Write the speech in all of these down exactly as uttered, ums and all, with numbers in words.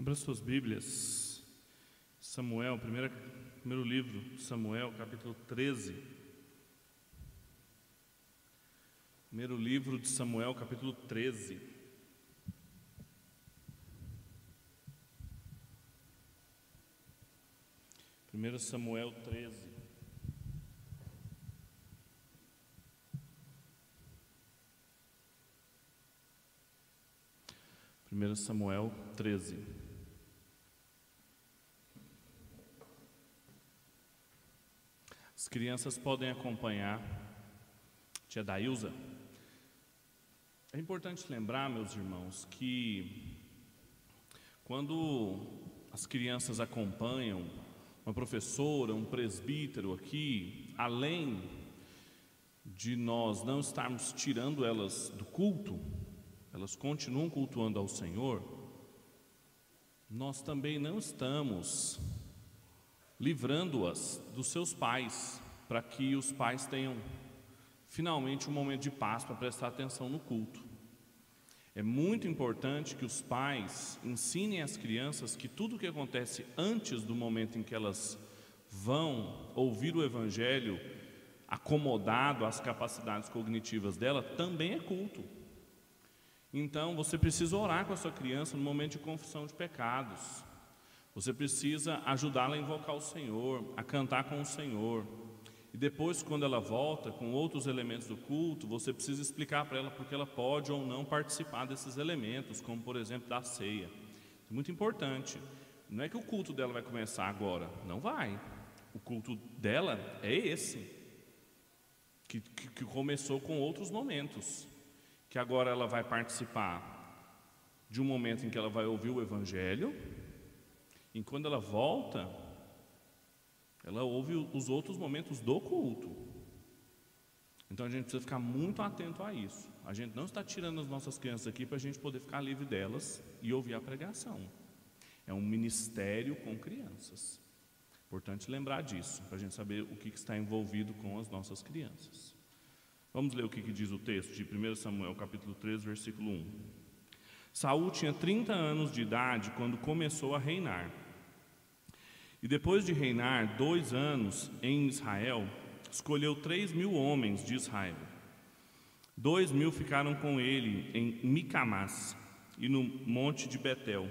Abra suas Bíblias, Samuel, primeira, primeiro livro, Samuel, capítulo treze. Primeiro livro de Samuel, capítulo treze. Primeiro Samuel treze. Primeiro Samuel treze. As crianças podem acompanhar Tia Daílza. É importante lembrar, meus irmãos, que quando as crianças acompanham uma professora, um presbítero aqui, além de nós não estarmos tirando elas do culto, elas continuam cultuando ao Senhor, nós também não estamos livrando-as dos seus pais, para que os pais tenham finalmente um momento de paz para prestar atenção no culto. É muito importante que os pais ensinem as crianças que tudo o que acontece antes do momento em que elas vão ouvir o Evangelho, acomodado às capacidades cognitivas dela, também é culto. Então você precisa orar com a sua criança no momento de confissão de pecados. Você precisa ajudá-la a invocar o Senhor, a cantar com o Senhor. E depois, quando ela volta com outros elementos do culto, você precisa explicar para ela porque ela pode ou não participar desses elementos, como, por exemplo, da ceia. É muito importante. Não é que o culto dela vai começar agora. Não vai. O culto dela é esse, que, que, que começou com outros momentos, que agora ela vai participar de um momento em que ela vai ouvir o Evangelho. E quando ela volta, ela ouve os outros momentos do culto. Então a gente precisa ficar muito atento a isso. A gente não está tirando as nossas crianças aqui para a gente poder ficar livre delas e ouvir a pregação. É um ministério com crianças. Importante lembrar disso, para a gente saber o que está envolvido com as nossas crianças. Vamos ler o que diz o texto de primeiro Samuel, capítulo treze, versículo um. Saul tinha trinta anos de idade quando começou a reinar. E depois de reinar dois anos em Israel, escolheu três mil homens de Israel. Dois mil ficaram com ele em Micmás e no monte de Betel.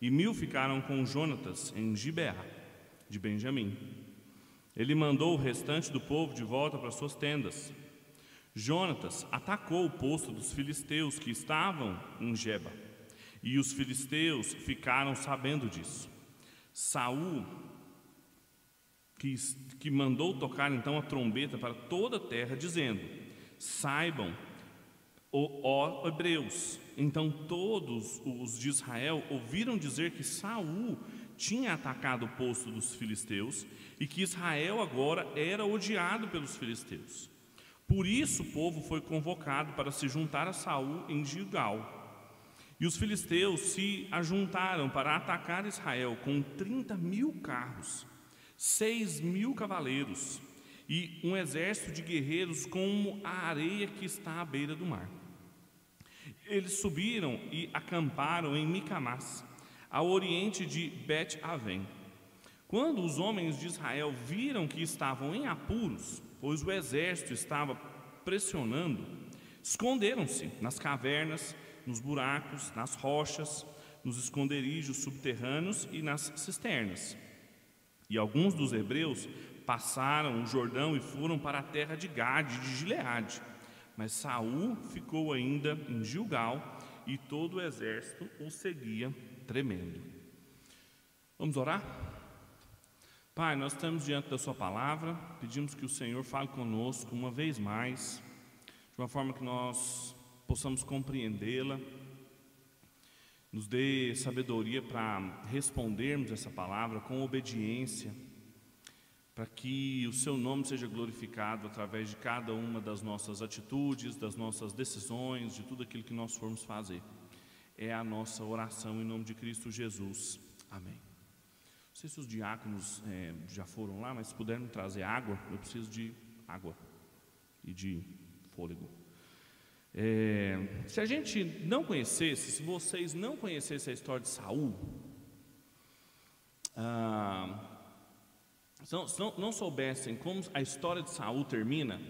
E mil ficaram com Jônatas em Gibeá, de Benjamim. Ele mandou o restante do povo de volta para suas tendas. Jônatas atacou o posto dos filisteus que estavam em Geba, e os filisteus ficaram sabendo disso. Saul, que, que mandou tocar então a trombeta para toda a terra, dizendo: saibam, ó, ó hebreus. Então todos os de Israel ouviram dizer que Saul tinha atacado o posto dos filisteus e que Israel agora era odiado pelos filisteus. Por isso o povo foi convocado para se juntar a Saul em Gilgal. E os filisteus se ajuntaram para atacar Israel com trinta mil carros, seis mil cavaleiros e um exército de guerreiros como a areia que está à beira do mar. Eles subiram e acamparam em Micmás, ao oriente de Bet-Aven. Quando os homens de Israel viram que estavam em apuros, pois o exército estava pressionando, esconderam-se nas cavernas, nos buracos, nas rochas, nos esconderijos subterrâneos e nas cisternas. E alguns dos hebreus passaram o Jordão e foram para a terra de Gade, de Gileade. Mas Saul ficou ainda em Gilgal e todo o exército o seguia tremendo. Vamos orar? Pai, nós estamos diante da sua palavra, pedimos que o Senhor fale conosco uma vez mais, de uma forma que nós possamos compreendê-la, nos dê sabedoria para respondermos essa palavra com obediência, para que o seu nome seja glorificado através de cada uma das nossas atitudes, das nossas decisões, de tudo aquilo que nós formos fazer. É a nossa oração em nome de Cristo Jesus. Amém. Não sei se os diáconos é, já foram lá, mas se puderem me trazer água, eu preciso de água e de fôlego. É, se a gente não conhecesse, se vocês não conhecessem a história de Saul, ah, se, não, se não, não soubessem como a história de Saul termina,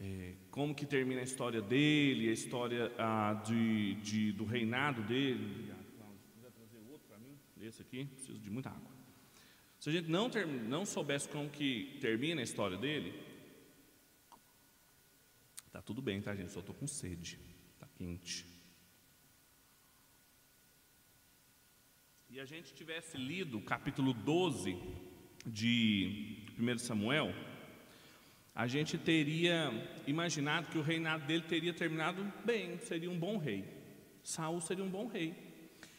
é, como que termina a história dele, a história ah, de, de, do reinado dele, esse aqui, preciso de muita água. Se a gente não, ter, não soubesse como que termina a história dele, tá tudo bem, tá, gente? Só estou com sede, tá quente. E a gente tivesse lido o capítulo doze de primeiro Samuel, a gente teria imaginado que o reinado dele teria terminado bem, seria um bom rei. Saul seria um bom rei.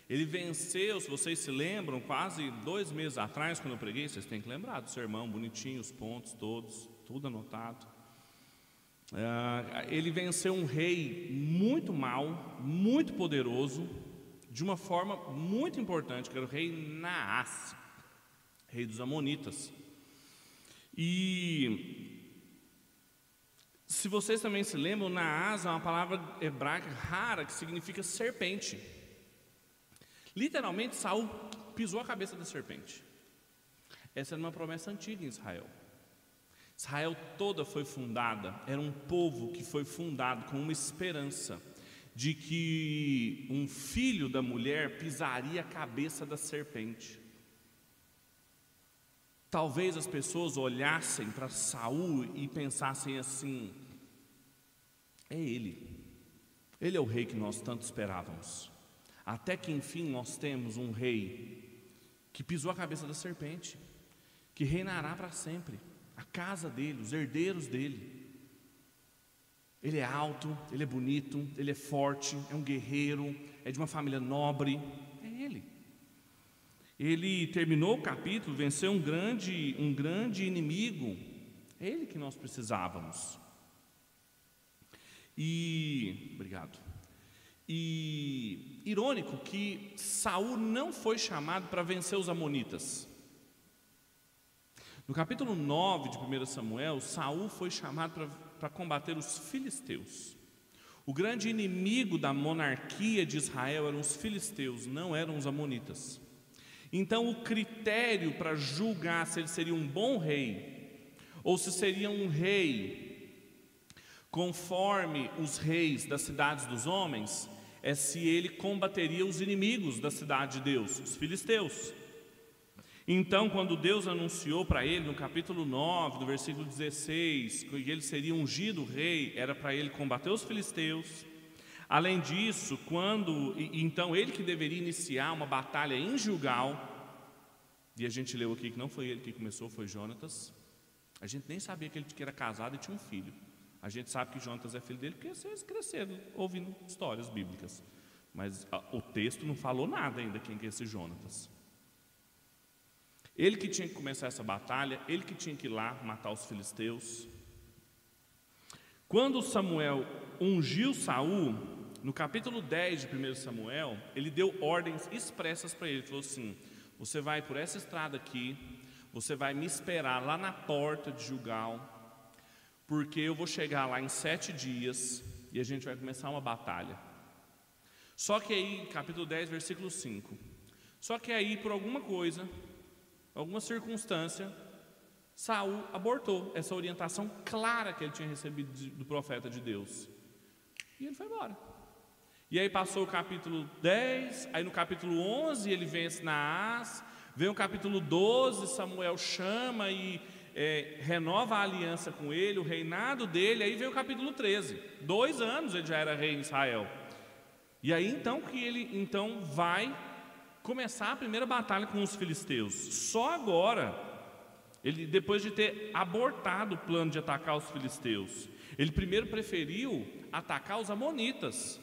Ele venceu, se vocês se lembram, quase dois meses atrás, quando eu preguei, vocês têm que lembrar do sermão, bonitinho, os pontos todos, tudo anotado. Ah, ele venceu um rei muito mau, muito poderoso, de uma forma muito importante, que era o rei Naás, rei dos Amonitas. E se vocês também se lembram, Naás é uma palavra hebraica rara, que significa serpente. Literalmente, Saul pisou a cabeça da serpente. Essa era uma promessa antiga em Israel. Israel toda foi fundada, era um povo que foi fundado com uma esperança de que um filho da mulher pisaria a cabeça da serpente. Talvez as pessoas olhassem para Saul e pensassem assim: é ele, ele é o rei que nós tanto esperávamos. Até que enfim nós temos um rei que pisou a cabeça da serpente, que reinará para sempre, a casa dele, os herdeiros dele. Ele é alto, ele é bonito, ele é forte, é um guerreiro, é de uma família nobre, é ele. Ele terminou o capítulo, venceu um grande, um grande inimigo, é ele que nós precisávamos. E, obrigado. E irônico que Saul não foi chamado para vencer os amonitas. No capítulo nove de primeiro Samuel, Saul foi chamado para combater os filisteus. O grande inimigo da monarquia de Israel eram os filisteus, não eram os amonitas. Então o critério para julgar se ele seria um bom rei ou se seria um rei conforme os reis das cidades dos homens é se ele combateria os inimigos da cidade de Deus, os filisteus. Então, quando Deus anunciou para ele, no capítulo nove, do versículo dezesseis, que ele seria ungido rei, era para ele combater os filisteus. Além disso, quando, então ele que deveria iniciar uma batalha em Gilgal, e a gente leu aqui que não foi ele que começou, foi Jônatas. A gente nem sabia que ele era casado e tinha um filho. A gente sabe que Jônatas é filho dele porque vocês cresceram ouvindo histórias bíblicas. Mas a, o texto não falou nada ainda quem que é esse Jônatas. Ele que tinha que começar essa batalha, ele que tinha que ir lá matar os filisteus. Quando Samuel ungiu Saul, no capítulo dez de primeiro Samuel, ele deu ordens expressas para ele. Ele falou assim: você vai por essa estrada aqui, você vai me esperar lá na porta de Gilgal, porque eu vou chegar lá em sete dias e a gente vai começar uma batalha. Só que aí, capítulo dez, versículo cinco. Só que aí, por alguma coisa, alguma circunstância, Saul abortou essa orientação clara que ele tinha recebido do profeta de Deus. E ele foi embora. E aí passou o capítulo dez, aí no capítulo onze ele vence Naás, vem o capítulo doze, Samuel chama e... É, renova a aliança com ele, o reinado dele. Aí veio o capítulo treze. Dois anos ele já era rei em Israel. E aí então que ele então vai começar a primeira batalha com os filisteus. Só agora, ele, depois de ter abortado o plano de atacar os filisteus, ele primeiro preferiu atacar os amonitas.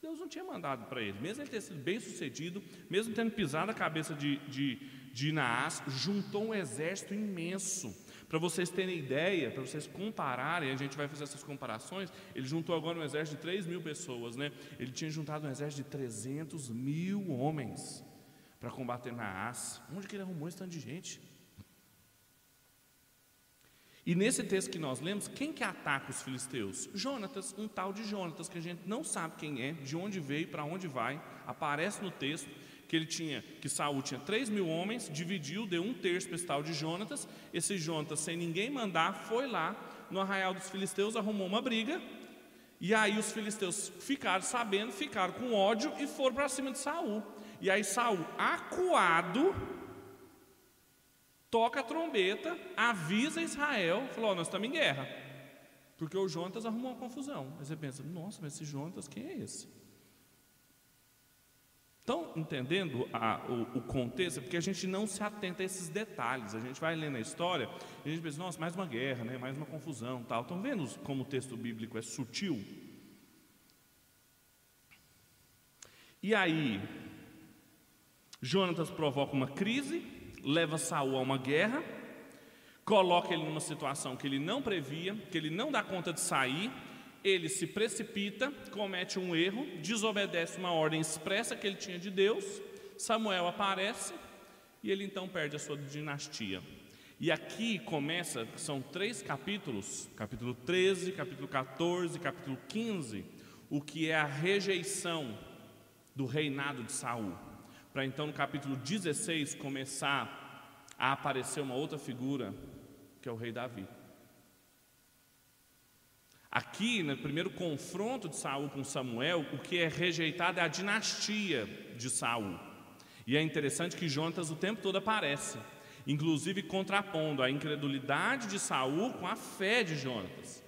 Deus não tinha mandado para ele, mesmo ele ter sido bem sucedido, mesmo tendo pisado a cabeça de, de, de Naás, juntou um exército imenso. Para vocês terem ideia, para vocês compararem, a gente vai fazer essas comparações, ele juntou agora um exército de três mil pessoas, né? Ele tinha juntado um exército de trezentos mil homens para combater Naás. Onde que ele arrumou esse tanto de gente? E nesse texto que nós lemos, quem que ataca os filisteus? Jônatas, um tal de Jônatas, que a gente não sabe quem é, de onde veio, para onde vai, aparece no texto. que ele tinha, que Saul tinha três mil homens, dividiu, deu um terço para esse tal de Jônatas. Esse Jônatas, sem ninguém mandar, foi lá no arraial dos filisteus, arrumou uma briga, e aí os filisteus ficaram sabendo, ficaram com ódio e foram para cima de Saul. E aí Saul, acuado, toca a trombeta, avisa Israel, falou: oh, nós estamos em guerra, porque o Jônatas arrumou uma confusão. Aí você pensa: nossa, mas esse Jônatas, quem é esse? Estão entendendo a, o, o contexto? Porque a gente não se atenta a esses detalhes. A gente vai lendo a história e a gente pensa: nossa, mais uma guerra, né? Mais uma confusão, tal. Estão vendo como o texto bíblico é sutil? E aí Jônatas provoca uma crise, leva Saul a uma guerra, coloca ele numa situação que ele não previa, que ele não dá conta de sair. Ele se precipita, comete um erro, desobedece uma ordem expressa que ele tinha de Deus. Samuel aparece e ele então perde a sua dinastia. E aqui começa, são três capítulos, capítulo treze, capítulo quatorze, capítulo quinze, o que é a rejeição do reinado de Saul. Para então no capítulo dezesseis começar a aparecer uma outra figura, que é o rei Davi. Aqui, no primeiro confronto de Saul com Samuel, o que é rejeitado é a dinastia de Saul. E é interessante que Jônatas o tempo todo aparece, inclusive contrapondo a incredulidade de Saul com a fé de Jônatas.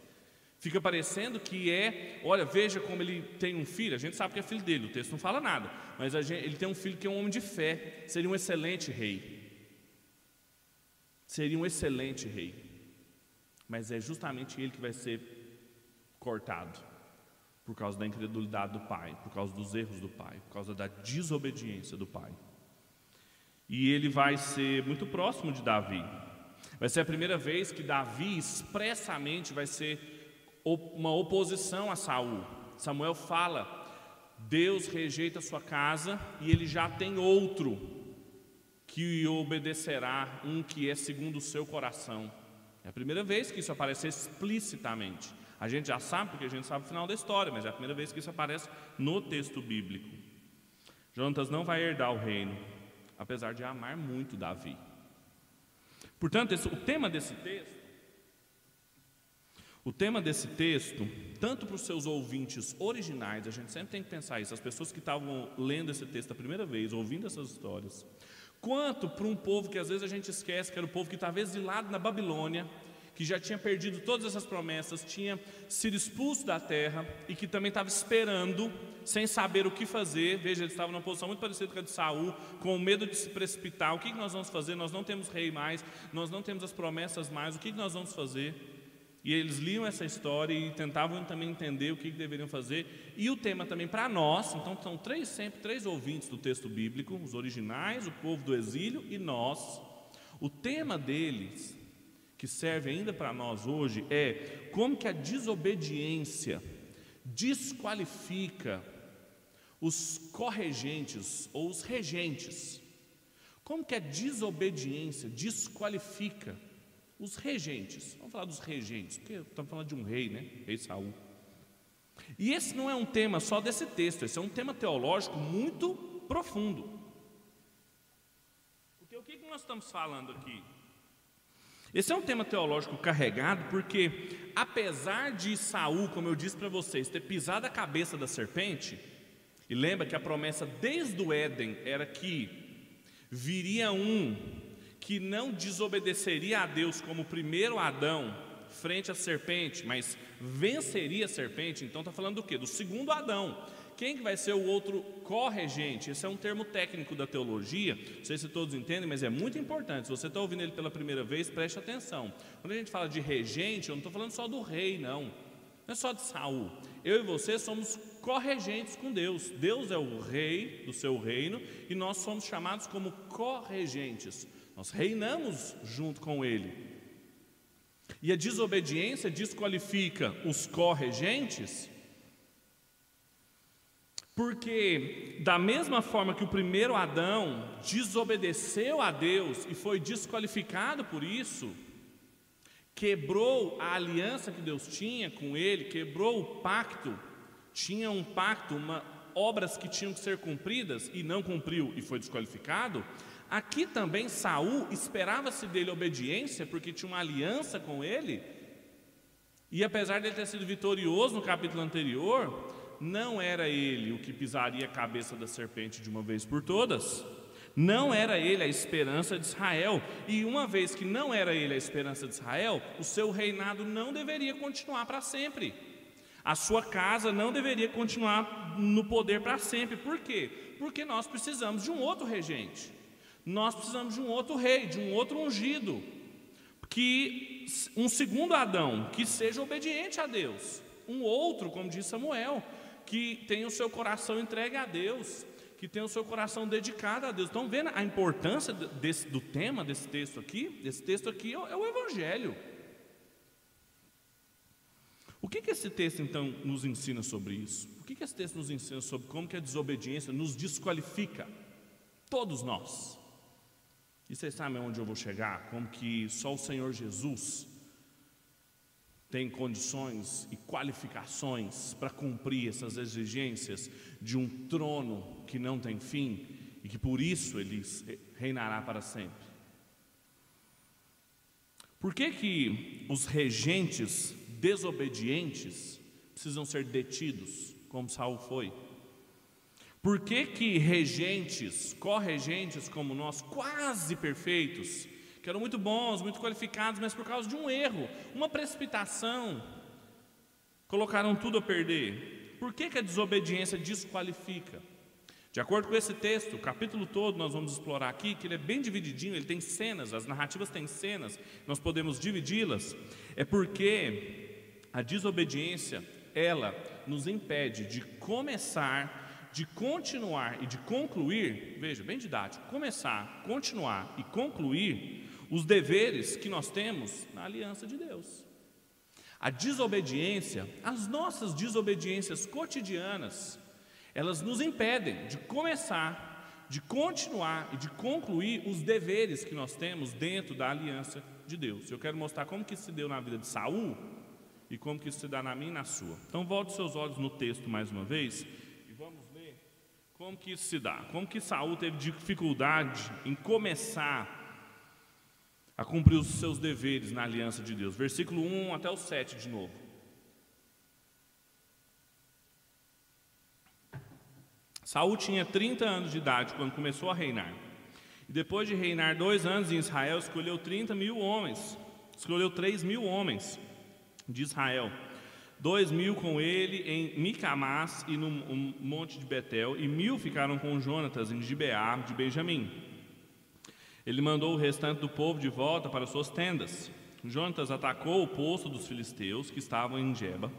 Fica parecendo que é, olha, veja como ele tem um filho, a gente sabe que é filho dele, o texto não fala nada, mas a gente, ele tem um filho que é um homem de fé, seria um excelente rei. Seria um excelente rei. Mas é justamente ele que vai ser cortado, por causa da incredulidade do pai, por causa dos erros do pai, por causa da desobediência do pai. E ele vai ser muito próximo de Davi. Vai ser a primeira vez que Davi expressamente vai ser uma oposição a Saul. Samuel fala: Deus rejeita a sua casa e ele já tem outro que obedecerá, um que é segundo o seu coração. É a primeira vez que isso aparece explicitamente. A gente já sabe, porque a gente sabe o final da história, mas é a primeira vez que isso aparece no texto bíblico. Jônatas não vai herdar o reino, apesar de amar muito Davi. Portanto, esse, o tema desse texto, o tema desse texto, tanto para os seus ouvintes originais, a gente sempre tem que pensar isso, as pessoas que estavam lendo esse texto a primeira vez, ouvindo essas histórias, quanto para um povo que às vezes a gente esquece, que era o povo que estava exilado na Babilônia, que já tinha perdido todas essas promessas, tinha sido expulso da terra e que também estava esperando, sem saber o que fazer. Veja, ele estava numa posição muito parecida com a de Saul, com o medo de se precipitar. O que nós vamos fazer? Nós não temos rei mais, nós não temos as promessas mais, o que nós vamos fazer? E eles liam essa história e tentavam também entender o que deveriam fazer. E o tema também para nós, então são três, sempre três ouvintes do texto bíblico, os originais, o povo do exílio e nós. O tema deles, que serve ainda para nós hoje, é como que a desobediência desqualifica os corregentes ou os regentes. Como que a desobediência desqualifica os regentes? Vamos falar dos regentes, porque estamos falando de um rei, né? Rei Saul. E esse não é um tema só desse texto, esse é um tema teológico muito profundo. Porque o que nós estamos falando aqui? Esse é um tema teológico carregado, porque apesar de Saul, como eu disse para vocês, ter pisado a cabeça da serpente, e lembra que a promessa desde o Éden era que viria um que não desobedeceria a Deus como o primeiro Adão frente à serpente, mas venceria a serpente. Então está falando do quê? Do segundo Adão. Quem que vai ser o outro corregente? Esse é um termo técnico da teologia, não sei se todos entendem, mas é muito importante. Se você está ouvindo ele pela primeira vez, preste atenção. Quando a gente fala de regente, eu não estou falando só do rei, não. Não é só de Saul. Eu e você somos corregentes com Deus. Deus é o rei do seu reino e nós somos chamados como corregentes. Nós reinamos junto com ele. E a desobediência desqualifica os corregentes, porque da mesma forma que o primeiro Adão desobedeceu a Deus e foi desqualificado por isso, quebrou a aliança que Deus tinha com ele, quebrou o pacto, tinha um pacto, uma obras que tinham que ser cumpridas e não cumpriu e foi desqualificado, aqui também Saul esperava-se dele obediência, porque tinha uma aliança com ele, e apesar de ele ter sido vitorioso no capítulo anterior, não era ele o que pisaria a cabeça da serpente de uma vez por todas, não era ele a esperança de Israel, e uma vez que não era ele a esperança de Israel, o seu reinado não deveria continuar para sempre, a sua casa não deveria continuar no poder para sempre. Por quê? Porque nós precisamos de um outro regente, nós precisamos de um outro rei, de um outro ungido, que um segundo Adão, que seja obediente a Deus, um outro, como diz Samuel, que tenha o seu coração entregue a Deus, que tenha o seu coração dedicado a Deus. Estão vendo a importância desse, do tema desse texto aqui? Esse texto aqui é o, é o Evangelho. O que que esse texto então nos ensina sobre isso? O que que esse texto nos ensina sobre como que a desobediência nos desqualifica? Todos nós. E vocês sabem onde eu vou chegar? Como que só o Senhor Jesus tem condições e qualificações para cumprir essas exigências de um trono que não tem fim e que por isso ele reinará para sempre. Por que que os regentes desobedientes precisam ser detidos, como Saul foi? Por que que regentes, corregentes como nós, quase perfeitos, que eram muito bons, muito qualificados, mas por causa de um erro, uma precipitação, colocaram tudo a perder? Por que que a desobediência desqualifica? De acordo com esse texto, o capítulo todo nós vamos explorar aqui, que ele é bem divididinho, ele tem cenas, as narrativas têm cenas, nós podemos dividi-las. É porque a desobediência, ela nos impede de começar, de continuar e de concluir, veja, bem didático, começar, continuar e concluir os deveres que nós temos na aliança de Deus. A desobediência, as nossas desobediências cotidianas, elas nos impedem de começar, de continuar e de concluir os deveres que nós temos dentro da aliança de Deus. Eu quero mostrar como que isso se deu na vida de Saul e como que isso se dá na minha e na sua. Então volte seus olhos no texto mais uma vez e vamos ver como que isso se dá. Como que Saul teve dificuldade em começar a cumprir os seus deveres na aliança de Deus. Versículo um até o sete de novo. Saul tinha trinta anos de idade quando começou a reinar. E depois de reinar dois anos em Israel, escolheu trinta mil homens. Escolheu três mil homens de Israel. dois mil com ele em Micmás e no monte de Betel. E mil ficaram com Jônatas em Gibeá de Benjamim. Ele mandou o restante do povo de volta para suas tendas. Jônatas atacou o posto dos filisteus que estavam em Geba,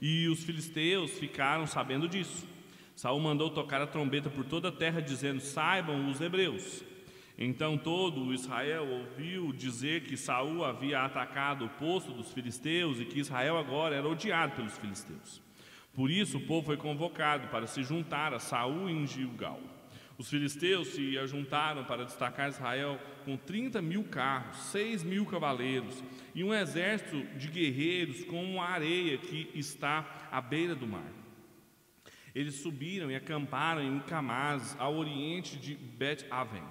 e os filisteus ficaram sabendo disso. Saul mandou tocar a trombeta por toda a terra, dizendo: saibam os hebreus. Então todo o Israel ouviu dizer que Saul havia atacado o posto dos filisteus e que Israel agora era odiado pelos filisteus. Por isso o povo foi convocado para se juntar a Saul em Gilgal. Os filisteus se ajuntaram para destacar Israel com trinta mil carros, seis mil cavaleiros e um exército de guerreiros como a areia que está à beira do mar. Eles subiram e acamparam em Micmás, ao oriente de Bet-Aven.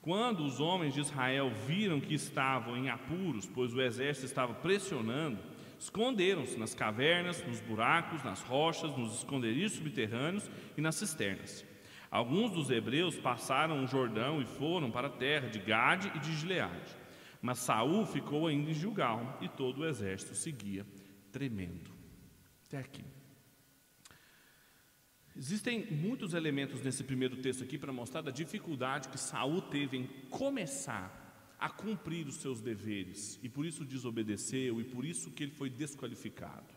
Quando os homens de Israel viram que estavam em apuros, pois o exército estava pressionando, esconderam-se nas cavernas, nos buracos, nas rochas, nos esconderijos subterrâneos e nas cisternas. Alguns dos hebreus passaram o Jordão e foram para a terra de Gade e de Gileade. Mas Saul ficou ainda em Gilgal e todo o exército seguia tremendo. Até aqui. Existem muitos elementos nesse primeiro texto aqui para mostrar da dificuldade que Saul teve em começar a cumprir os seus deveres. E por isso desobedeceu e por isso que ele foi desqualificado.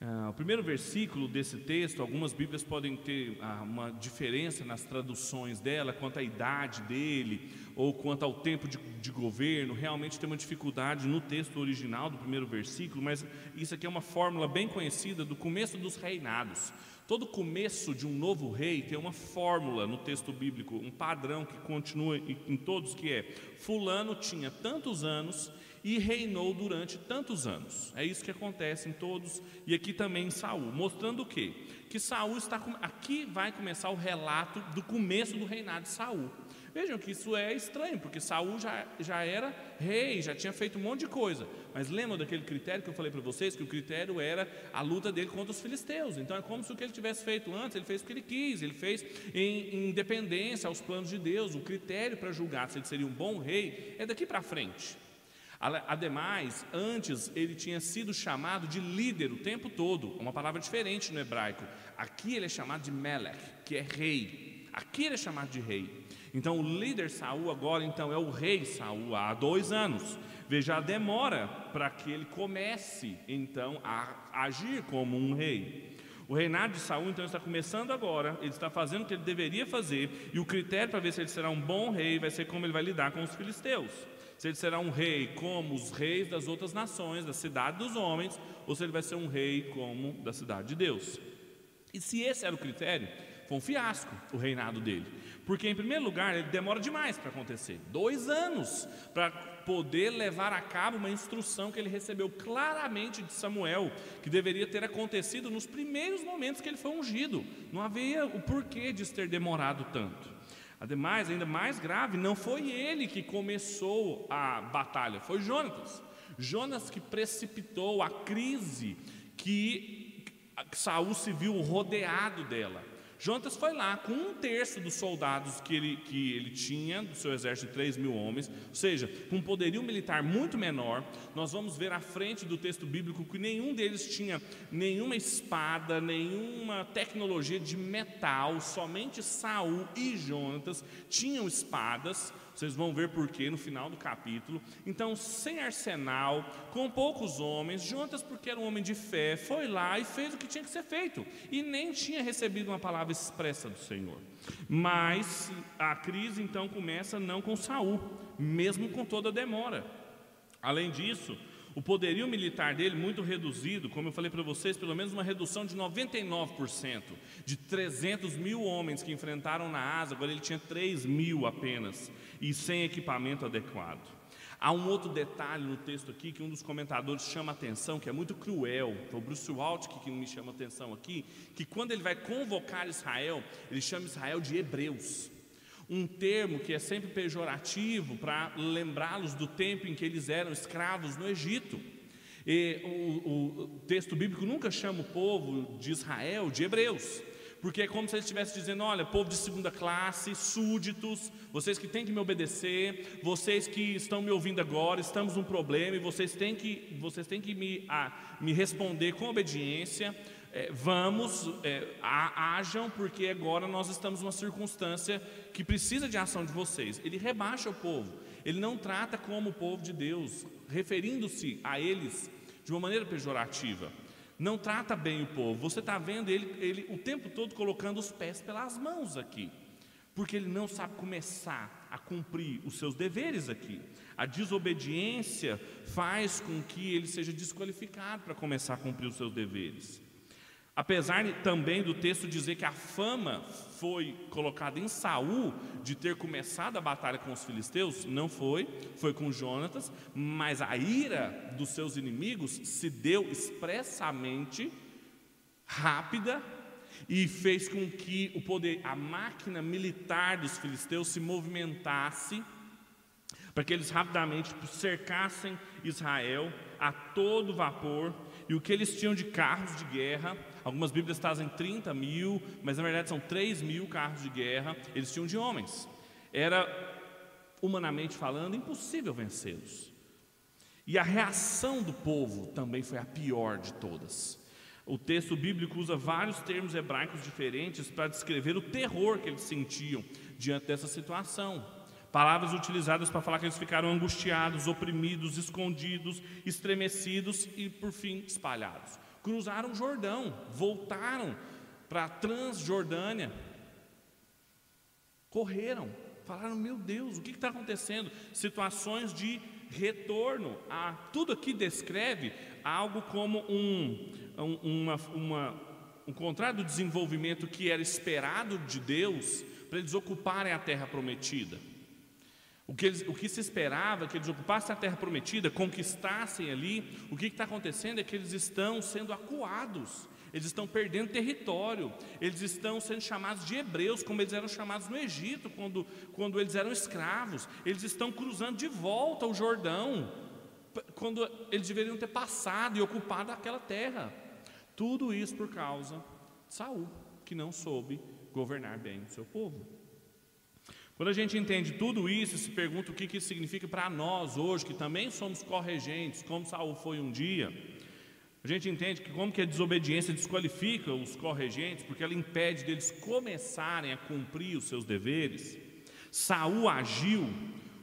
Ah, o primeiro versículo desse texto, algumas Bíblias podem ter ah, uma diferença nas traduções dela, quanto à idade dele, ou quanto ao tempo de, de governo. Realmente tem uma dificuldade no texto original do primeiro versículo, mas isso aqui é uma fórmula bem conhecida do começo dos reinados. Todo começo de um novo rei tem uma fórmula no texto bíblico, um padrão que continua em todos, que é: fulano tinha tantos anos e reinou durante tantos anos. É isso que acontece em todos, e aqui também em Saul, mostrando o quê? Que Saul está com... aqui vai começar o relato do começo do reinado de Saul. Vejam que isso é estranho, porque Saul já, já era rei, já tinha feito um monte de coisa. Mas lembram daquele critério que eu falei para vocês, que o critério era a luta dele contra os filisteus. Então é como se o que ele tivesse feito antes, ele fez o que ele quis, ele fez em independência aos planos de Deus. O critério para julgar se ele seria um bom rei é daqui para frente. Ademais, antes ele tinha sido chamado de líder o tempo todo, uma palavra diferente no hebraico. Aqui ele é chamado de Melech, que é rei. Aqui ele é chamado de rei. Então o líder Saul agora então é o rei Saul há dois anos. Veja a demora para que ele comece então a agir como um rei. O reinado de Saul então está começando agora, ele está fazendo o que ele deveria fazer, e o critério para ver se ele será um bom rei vai ser como ele vai lidar com os filisteus. Se ele será um rei como os reis das outras nações, da cidade dos homens, ou se ele vai ser um rei como da cidade de Deus. E se esse era o critério, foi um fiasco o reinado dele. Porque, em primeiro lugar, ele demora demais para acontecer. Dois anos para poder levar a cabo uma instrução que ele recebeu claramente de Samuel, que deveria ter acontecido nos primeiros momentos que ele foi ungido. Não havia o porquê de ter demorado tanto. Ademais, ainda mais grave, não foi ele que começou a batalha, foi Jônatas. Jônatas que precipitou a crise que Saul se viu rodeado dela. Jônatas foi lá com um terço dos soldados que ele, que ele tinha, do seu exército de três mil homens, ou seja, com um poderio militar muito menor. Nós vamos ver à frente do texto bíblico que nenhum deles tinha nenhuma espada, nenhuma tecnologia de metal, somente Saul e Jônatas tinham espadas. Vocês vão ver porquê no final do capítulo. Então, sem arsenal, com poucos homens, Jônatas, porque era um homem de fé, foi lá e fez o que tinha que ser feito. E nem tinha recebido uma palavra expressa do Senhor. Mas a crise, então, começa não com Saul, mesmo com toda a demora. Além disso, o poderio militar dele muito reduzido, como eu falei para vocês, pelo menos uma redução de noventa e nove por cento, de trezentos mil homens que enfrentaram Naás, agora ele tinha três mil apenas, e sem equipamento adequado. Há um outro detalhe no texto aqui que um dos comentadores chama atenção, que é muito cruel, foi o Bruce Waltke que me chama atenção aqui, que quando ele vai convocar Israel, ele chama Israel de hebreus. Um termo que é sempre pejorativo para lembrá-los do tempo em que eles eram escravos no Egito. E o, o texto bíblico nunca chama o povo de Israel de hebreus, porque é como se ele estivesse dizendo: olha, povo de segunda classe, súditos, vocês que têm que me obedecer, vocês que estão me ouvindo agora, estamos num problema e vocês têm que, vocês têm que me, a, me responder com obediência. É, vamos, é, a, ajam, porque agora nós estamos numa circunstância que precisa de ação de vocês. Ele rebaixa o povo, ele não trata como o povo de Deus, referindo-se a eles de uma maneira pejorativa. Não trata bem o povo. Você está vendo ele, ele o tempo todo colocando os pés pelas mãos aqui, porque ele não sabe começar a cumprir os seus deveres aqui. A desobediência faz com que ele seja desqualificado para começar a cumprir os seus deveres. Apesar também do texto dizer que a fama foi colocada em Saul de ter começado a batalha com os filisteus, não foi, foi com Jônatas, mas a ira dos seus inimigos se deu expressamente, rápida, e fez com que o poder, a máquina militar dos filisteus se movimentasse para que eles rapidamente cercassem Israel a todo vapor. E o que eles tinham de carros de guerra, algumas bíblias trazem trinta mil, mas na verdade são três mil carros de guerra, eles tinham de homens. Era, humanamente falando, impossível vencê-los. E a reação do povo também foi a pior de todas. O texto bíblico usa vários termos hebraicos diferentes para descrever o terror que eles sentiam diante dessa situação. Palavras utilizadas para falar que eles ficaram angustiados, oprimidos, escondidos, estremecidos e, por fim, espalhados. Cruzaram o Jordão, voltaram para a Transjordânia, correram, falaram: meu Deus, o que está acontecendo? Situações de retorno. A, tudo aqui descreve algo como um, uma, uma, um contrário do desenvolvimento que era esperado de Deus para eles ocuparem a terra prometida. O que, eles, o que se esperava que eles ocupassem a terra prometida, conquistassem ali, o que está acontecendo é que eles estão sendo acuados, eles estão perdendo território, eles estão sendo chamados de hebreus, como eles eram chamados no Egito, quando, quando eles eram escravos, eles estão cruzando de volta o Jordão, quando eles deveriam ter passado e ocupado aquela terra. Tudo isso por causa de Saul, que não soube governar bem o seu povo. Quando a gente entende tudo isso e se pergunta o que isso significa para nós hoje, que também somos corregentes, como Saul foi um dia, a gente entende que como que a desobediência desqualifica os corregentes, porque ela impede deles começarem a cumprir os seus deveres. Saul agiu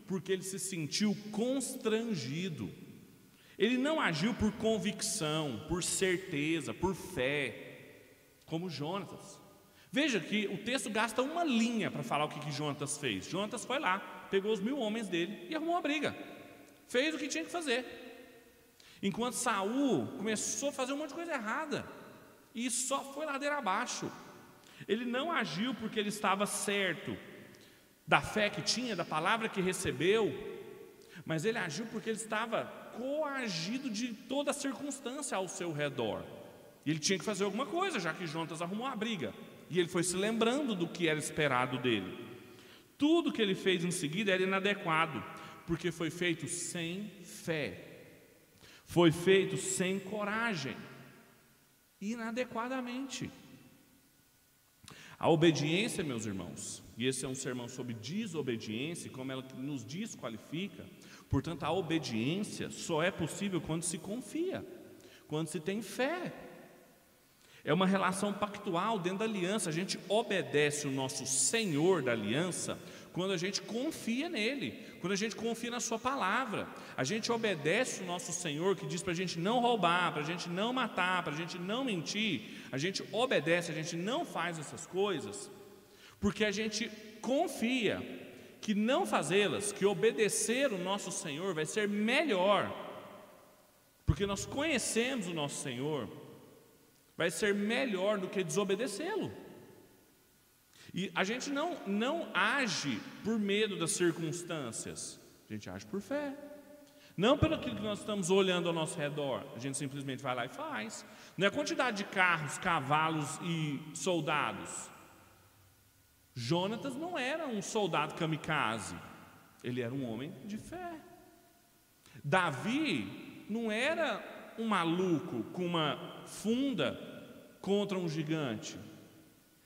porque ele se sentiu constrangido. Ele não agiu por convicção, por certeza, por fé, como Jônatas. Veja que o texto gasta uma linha para falar o que, que Jônatas fez. Jônatas foi lá, pegou os mil homens dele e arrumou uma briga. Fez o que tinha que fazer. Enquanto Saul começou a fazer um monte de coisa errada. E só foi ladeira abaixo. Ele não agiu porque ele estava certo da fé que tinha, da palavra que recebeu. Mas ele agiu porque ele estava coagido de toda a circunstância ao seu redor. E ele tinha que fazer alguma coisa, já que Jônatas arrumou uma briga. E ele foi se lembrando do que era esperado dele. Tudo que ele fez em seguida era inadequado, porque foi feito sem fé. Foi feito sem coragem, inadequadamente. A obediência, meus irmãos, e esse é um sermão sobre desobediência, como ela nos desqualifica. Portanto, a obediência só é possível quando se confia, quando se tem fé. É uma relação pactual dentro da aliança. A gente obedece o nosso Senhor da aliança quando a gente confia nele, quando a gente confia na sua palavra. A gente obedece o nosso Senhor que diz para a gente não roubar, para a gente não matar, para a gente não mentir. A gente obedece, a gente não faz essas coisas porque a gente confia que não fazê-las, que obedecer o nosso Senhor vai ser melhor, porque nós conhecemos o nosso Senhor. Vai ser melhor do que desobedecê-lo. E a gente não, não age por medo das circunstâncias. A gente age por fé. Não pelo aquilo que nós estamos olhando ao nosso redor. A gente simplesmente vai lá e faz. Não é a quantidade de carros, cavalos e soldados. Jônatas não era um soldado kamikaze. Ele era um homem de fé. Davi não era um maluco com uma funda contra um gigante.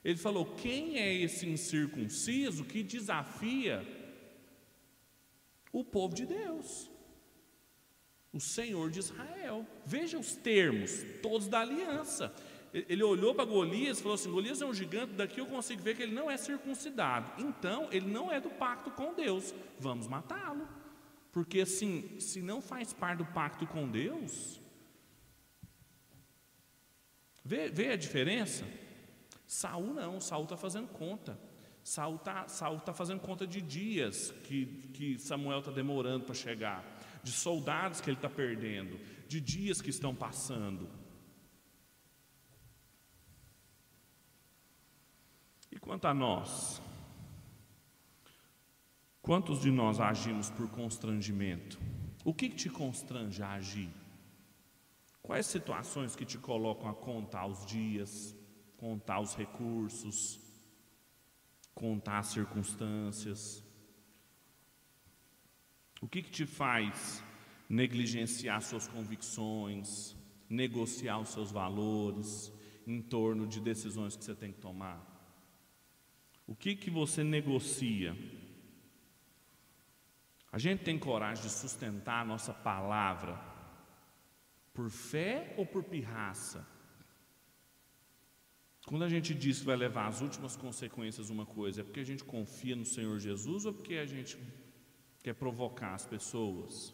Ele falou: quem é esse incircunciso que desafia o povo de Deus, o Senhor de Israel? Veja os termos, todos da aliança. Ele olhou para Golias e falou assim: Golias é um gigante, daqui eu consigo ver que ele não é circuncidado, então ele não é do pacto com Deus, vamos matá-lo. Porque assim, se não faz parte do pacto com Deus... Vê, vê a diferença? Saul não, Saul está fazendo conta. Saul está Saul tá fazendo conta de dias que, que Samuel está demorando para chegar, de soldados que ele está perdendo, de dias que estão passando. E quanto a nós? Quantos de nós agimos por constrangimento? O que, que te constrange a agir? Quais situações que te colocam a contar os dias, contar os recursos, contar as circunstâncias? O que, que te faz negligenciar suas convicções, negociar os seus valores em torno de decisões que você tem que tomar? O que, que você negocia? A gente tem coragem de sustentar a nossa palavra por fé ou por pirraça? Quando a gente diz que vai levar às últimas consequências uma coisa, é porque a gente confia no Senhor Jesus ou porque a gente quer provocar as pessoas?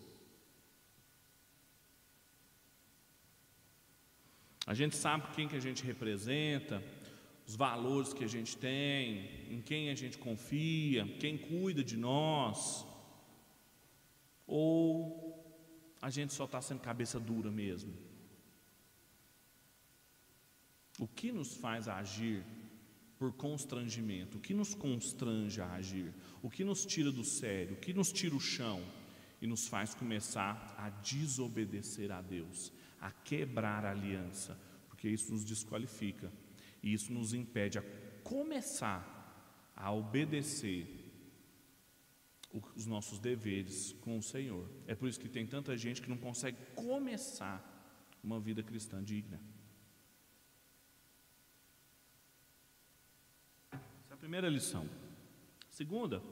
A gente sabe quem que a gente representa, os valores que a gente tem, em quem a gente confia, quem cuida de nós. Ou a gente só está sendo cabeça dura mesmo? O que nos faz agir por constrangimento? O que nos constrange a agir? O que nos tira do sério? O que nos tira o chão? E nos faz começar a desobedecer a Deus, a quebrar a aliança, porque isso nos desqualifica. E isso nos impede a começar a obedecer os nossos deveres com o Senhor. É por isso que tem tanta gente que não consegue começar uma vida cristã digna. Essa é a primeira lição. Segunda,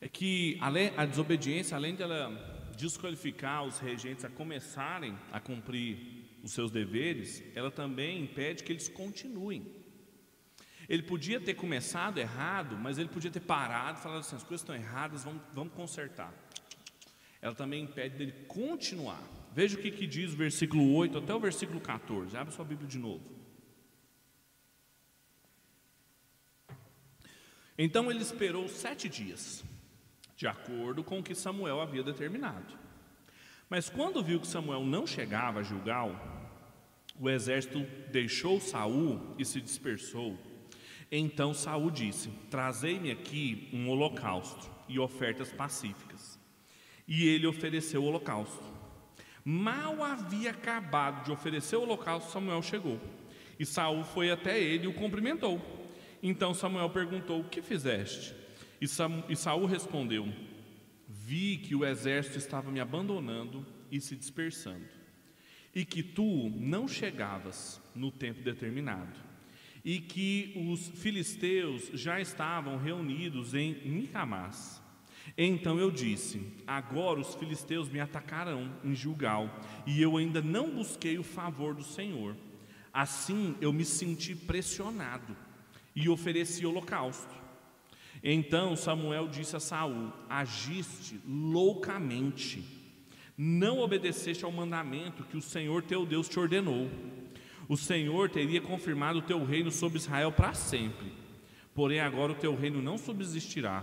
é que a desobediência, além dela desqualificar os regentes a começarem a cumprir os seus deveres, ela também impede que eles continuem. Ele podia ter começado errado, mas ele podia ter parado, falado assim, as coisas estão erradas, vamos, vamos consertar. Ela também impede dele continuar. Veja o que, que diz o versículo oito até o versículo quatorze. Abre sua Bíblia de novo. Então ele esperou sete dias, de acordo com o que Samuel havia determinado. Mas quando viu que Samuel não chegava a Gilgal, o exército deixou Saul e se dispersou. Então Saul disse, trazei-me aqui um holocausto e ofertas pacíficas. E ele ofereceu o holocausto. Mal havia acabado de oferecer o holocausto, Samuel chegou. E Saul foi até ele e o cumprimentou. Então Samuel perguntou, o que fizeste? E, Samuel, e Saul respondeu, vi que o exército estava me abandonando e se dispersando, e que tu não chegavas no tempo determinado, e que os filisteus já estavam reunidos em Micmás. Então eu disse, agora os filisteus me atacarão em Gilgal, e eu ainda não busquei o favor do Senhor. Assim eu me senti pressionado, e ofereci holocausto. Então Samuel disse a Saul, agiste loucamente, não obedeceste ao mandamento que o Senhor teu Deus te ordenou. O Senhor teria confirmado o teu reino sobre Israel para sempre. Porém, agora o teu reino não subsistirá.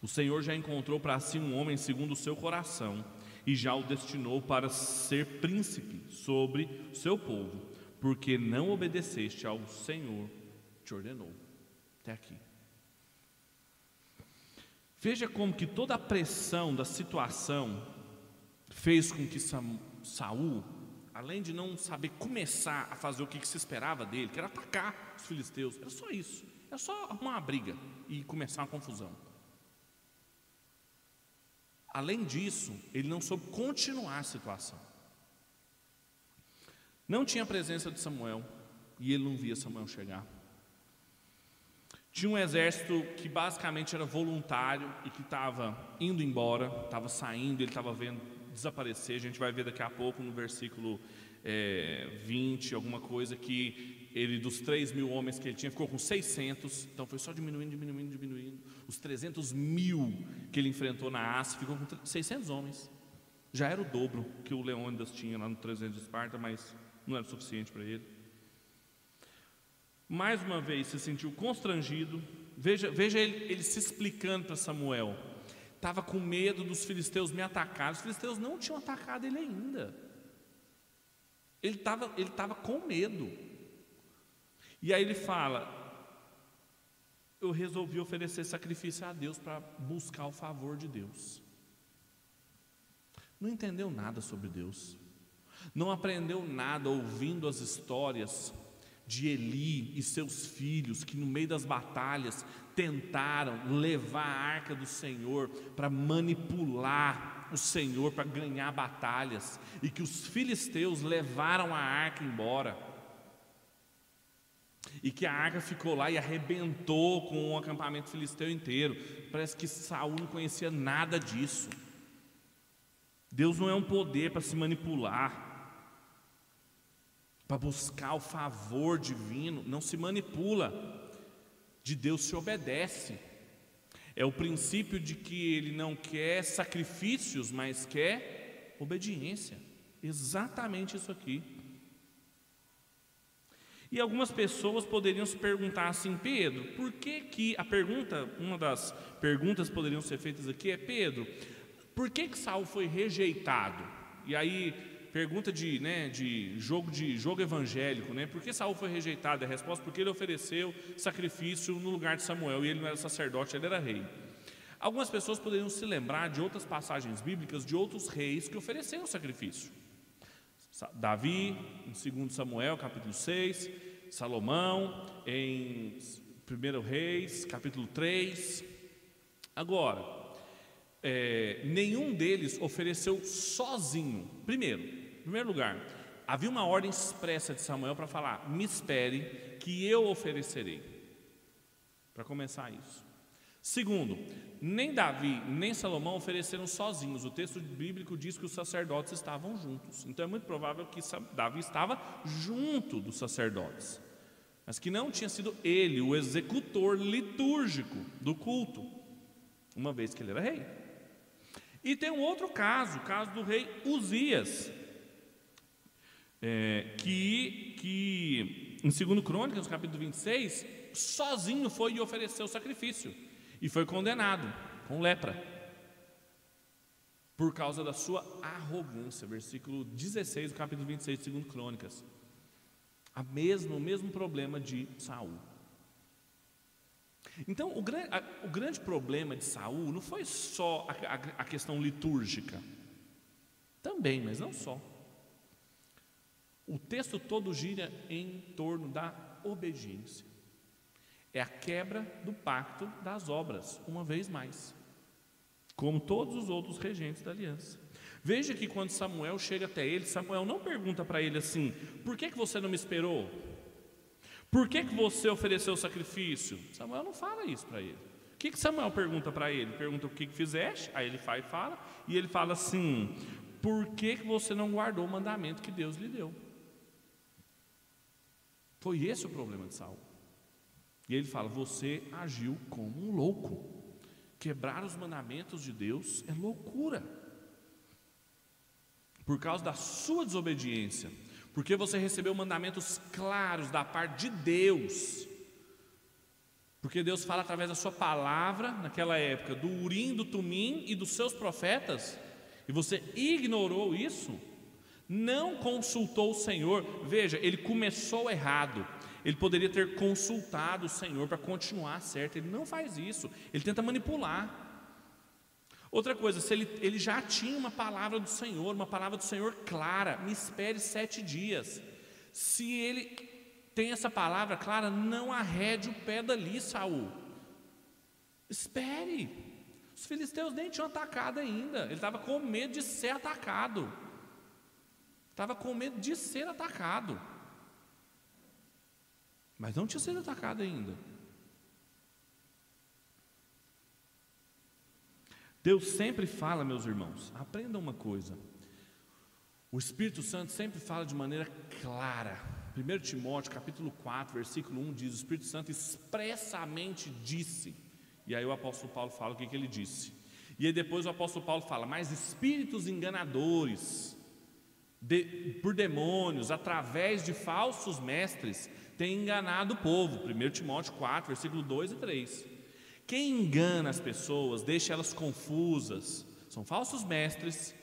O Senhor já encontrou para si um homem segundo o seu coração e já o destinou para ser príncipe sobre o seu povo, porque não obedeceste ao Senhor que te ordenou. Até aqui. Veja como que toda a pressão da situação fez com que Saul, além de não saber começar a fazer o que se esperava dele, que era atacar os filisteus, era só isso, era só arrumar uma briga e começar uma confusão. Além disso, ele não soube continuar a situação. Não tinha a presença de Samuel e ele não via Samuel chegar. Tinha um exército que basicamente era voluntário e que estava indo embora, estava saindo, ele estava vendo desaparecer. A gente vai ver daqui a pouco no versículo é, vinte, alguma coisa, que ele, dos três mil homens que ele tinha, ficou com seiscentos, então foi só diminuindo, diminuindo, diminuindo. Os trezentos mil que ele enfrentou na Ásia, ficou com seiscentos homens. Já era o dobro que o Leônidas tinha lá no trezentos de Esparta, mas não era suficiente para ele. Mais uma vez se sentiu constrangido. Veja, veja ele, ele se explicando para Samuel. Estava com medo dos filisteus me atacar. Os filisteus não tinham atacado ele ainda. Ele estava ele estava com medo. E aí ele fala, eu resolvi oferecer sacrifício a Deus para buscar o favor de Deus. Não entendeu nada sobre Deus. Não aprendeu nada ouvindo as histórias de Eli e seus filhos, que no meio das batalhas tentaram levar a arca do Senhor para manipular o Senhor para ganhar batalhas, e que os filisteus levaram a arca embora, e que a arca ficou lá e arrebentou com o acampamento filisteu inteiro. Parece que Saul não conhecia nada disso. Deus não é um poder para se manipular, para buscar o favor divino. Não se manipula, de Deus se obedece. É o princípio de que ele não quer sacrifícios, mas quer obediência. Exatamente isso aqui. E algumas pessoas poderiam se perguntar assim, Pedro, por que que a pergunta, uma das perguntas que poderiam ser feitas aqui é, Pedro, por que que Saul foi rejeitado? E aí pergunta de, né, de, jogo, de jogo evangélico, né? Por que Saul foi rejeitado? A resposta: porque ele ofereceu sacrifício no lugar de Samuel, e ele não era sacerdote, ele era rei. Algumas pessoas poderiam se lembrar de outras passagens bíblicas, de outros reis que ofereceram sacrifício. Davi, em Segundo Samuel, capítulo seis, Salomão, em Primeiro Reis, capítulo três. Agora, é, nenhum deles ofereceu sozinho. Primeiro, em primeiro lugar, havia uma ordem expressa de Samuel para falar: me espere que eu oferecerei. Para começar isso. Segundo, nem Davi nem Salomão ofereceram sozinhos. O texto bíblico diz que os sacerdotes estavam juntos. Então é muito provável que Davi estava junto dos sacerdotes, mas que não tinha sido ele o executor litúrgico do culto, uma vez que ele era rei. E tem um outro caso, o caso do rei Uzias, é, que, que em Segundo Crônicas, capítulo vinte e seis, sozinho foi e ofereceu o sacrifício. E foi condenado com lepra por causa da sua arrogância. Versículo dezesseis do capítulo vinte e seis de Segundo Crônicas. A mesma, o mesmo problema de Saul. Então o, gran, a, o grande problema de Saul não foi só a, a, a questão litúrgica. Também, mas não só. O texto todo gira em torno da obediência. É a quebra do pacto das obras, uma vez mais, como todos os outros regentes da aliança. Veja que quando Samuel chega até ele, Samuel não pergunta para ele assim: por que que você não me esperou? Por que que você ofereceu o sacrifício? Samuel não fala isso para ele. O que que Samuel pergunta para ele? Pergunta: o que que fizeste? Aí ele faz e fala, e ele fala assim: por que que você não guardou o mandamento que Deus lhe deu? Foi esse o problema de Saul. E ele fala: você agiu como um louco. Quebrar os mandamentos de Deus é loucura. Por causa da sua desobediência, porque você recebeu mandamentos claros da parte de Deus. Porque Deus fala através da sua palavra, naquela época, do Urim, do Tumim e dos seus profetas, e você ignorou isso, não consultou o Senhor. Veja, ele começou errado. Ele poderia ter consultado o Senhor para continuar certo. Ele não faz isso. Ele tenta manipular. Outra coisa, se ele, ele já tinha uma palavra do Senhor, uma palavra do Senhor clara: me espere sete dias. Se ele tem essa palavra clara, não arrede o pé dali, Saul. Espere. Os filisteus nem tinham atacado ainda. Ele estava com medo de ser atacado. Estava com medo de ser atacado. Mas não tinha sido atacado ainda. Deus sempre fala, meus irmãos, aprendam uma coisa. O Espírito Santo sempre fala de maneira clara. Primeiro Timóteo, capítulo quatro, versículo um diz: o Espírito Santo expressamente disse. E aí o apóstolo Paulo fala o que, que ele disse. E aí depois o apóstolo Paulo fala: mas espíritos enganadores, de, por demônios, através de falsos mestres, tem enganado o povo. Primeiro Timóteo quatro, versículo dois e três. Quem engana as pessoas, deixa elas confusas, são falsos mestres,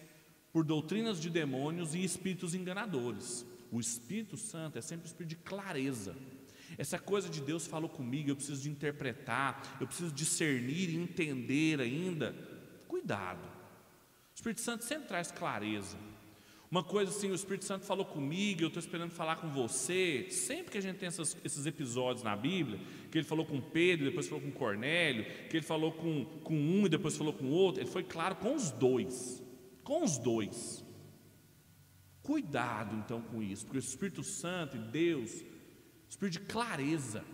por doutrinas de demônios e espíritos enganadores. O Espírito Santo é sempre o Espírito de clareza. Essa coisa de Deus falou comigo, eu preciso de interpretar, eu preciso discernir e entender ainda. Cuidado. O Espírito Santo sempre traz clareza. Uma coisa assim: o Espírito Santo falou comigo, eu estou esperando falar com você. Sempre que a gente tem essas, esses episódios na Bíblia, que ele falou com Pedro, depois falou com Cornélio, que ele falou com, com um e depois falou com o outro, ele foi claro com os dois, com os dois. Cuidado então com isso, porque o Espírito Santo e Deus, Espírito de clareza.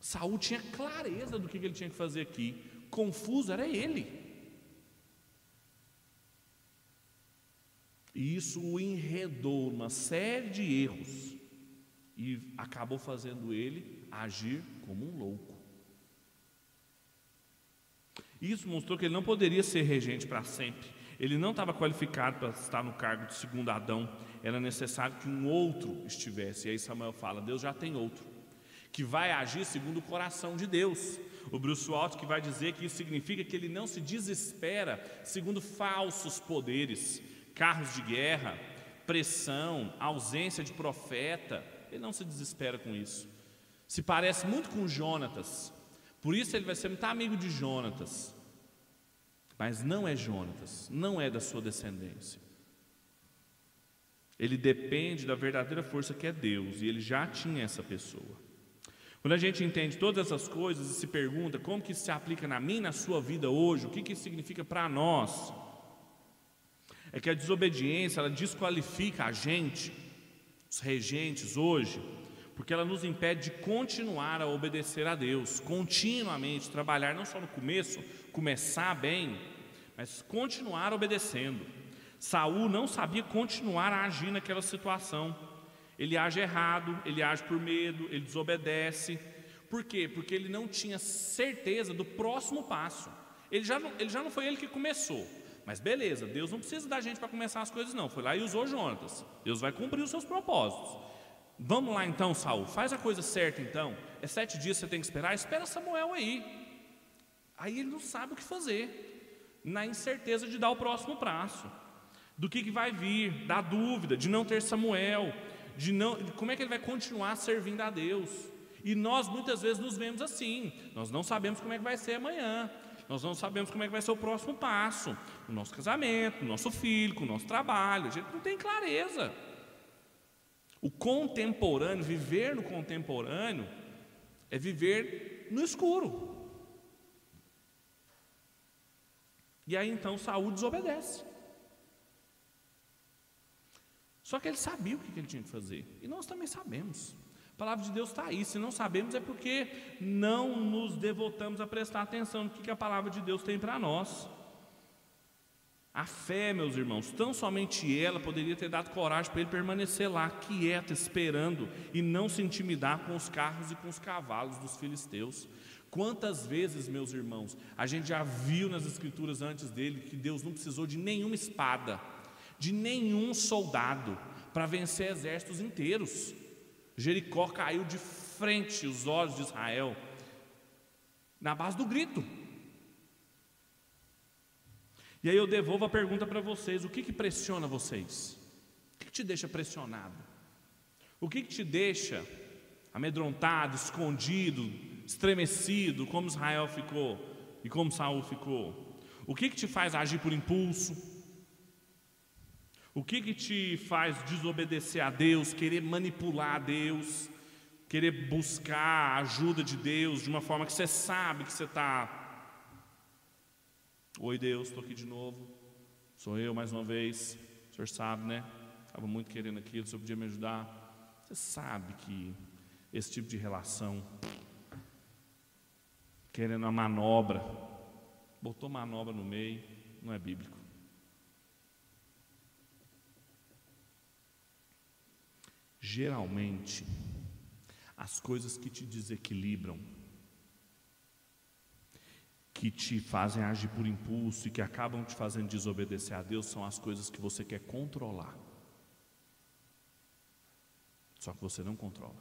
Saul tinha clareza do que ele tinha que fazer aqui, confuso era ele. E isso o enredou numa série de erros e acabou fazendo ele agir como um louco. Isso mostrou que ele não poderia ser regente para sempre. Ele não estava qualificado para estar no cargo de segundo Adão. Era necessário que um outro estivesse. E aí Samuel fala: Deus já tem outro, que vai agir segundo o coração de Deus. O Bruce Waltke vai dizer que isso significa que ele não se desespera segundo falsos poderes, carros de guerra, pressão, ausência de profeta. Ele não se desespera com isso. Se parece muito com Jônatas, por isso ele vai ser muito amigo de Jônatas. Mas não é Jônatas, não é da sua descendência. Ele depende da verdadeira força que é Deus, e ele já tinha essa pessoa. Quando a gente entende todas essas coisas e se pergunta como que isso se aplica na minha e na sua vida hoje, o que que isso significa para nós, é que a desobediência, ela desqualifica a gente, os regentes hoje, porque ela nos impede de continuar a obedecer a Deus, continuamente, trabalhar não só no começo, começar bem, mas continuar obedecendo. Saul não sabia continuar a agir naquela situação. Ele age errado, ele age por medo, ele desobedece. Por quê? Porque ele não tinha certeza do próximo passo. Ele já não, ele já não foi ele que começou. Mas beleza, Deus não precisa da gente para começar as coisas não. Foi lá e usou Jônatas. Deus vai cumprir os seus propósitos. Vamos lá então, Saul, faz a coisa certa então. É sete dias que você tem que esperar, espera Samuel aí. Aí ele não sabe o que fazer, na incerteza de dar o próximo passo, do que, que vai vir, da dúvida, de não ter Samuel, de não, de como é que ele vai continuar servindo a Deus. E nós muitas vezes nos vemos assim, nós não sabemos como é que vai ser amanhã, nós não sabemos como é que vai ser o próximo passo, o nosso casamento, o nosso filho, o nosso trabalho, a gente não tem clareza. O contemporâneo, viver no contemporâneo, é viver no escuro. E aí então Saul desobedece. Só que ele sabia o que ele tinha que fazer. E nós também sabemos. A palavra de Deus está aí. Se não sabemos é porque não nos devotamos a prestar atenção no que a palavra de Deus tem para nós. A fé, meus irmãos, tão somente ela poderia ter dado coragem para ele permanecer lá, quieto, esperando, e não se intimidar com os carros e com os cavalos dos filisteus. Quantas vezes, meus irmãos, a gente já viu nas escrituras antes dele que Deus não precisou de nenhuma espada, de nenhum soldado para vencer exércitos inteiros. Jericó caiu de frente os olhos de Israel na base do grito. E aí eu devolvo a pergunta para vocês: o que que pressiona vocês? O que que te deixa pressionado? O que que te deixa amedrontado, escondido, estremecido, como Israel ficou e como Saul ficou? O que que te faz agir por impulso? O que que te faz desobedecer a Deus, querer manipular a Deus, querer buscar a ajuda de Deus de uma forma que você sabe que você está... Oi Deus, estou aqui de novo, sou eu mais uma vez, o Senhor sabe, né? Estava muito querendo aquilo, o Senhor podia me ajudar. Você sabe que esse tipo de relação, querendo uma manobra, botou manobra no meio, não é bíblico. Geralmente, as coisas que te desequilibram, que te fazem agir por impulso e que acabam te fazendo desobedecer a Deus, são as coisas que você quer controlar. Só que você não controla.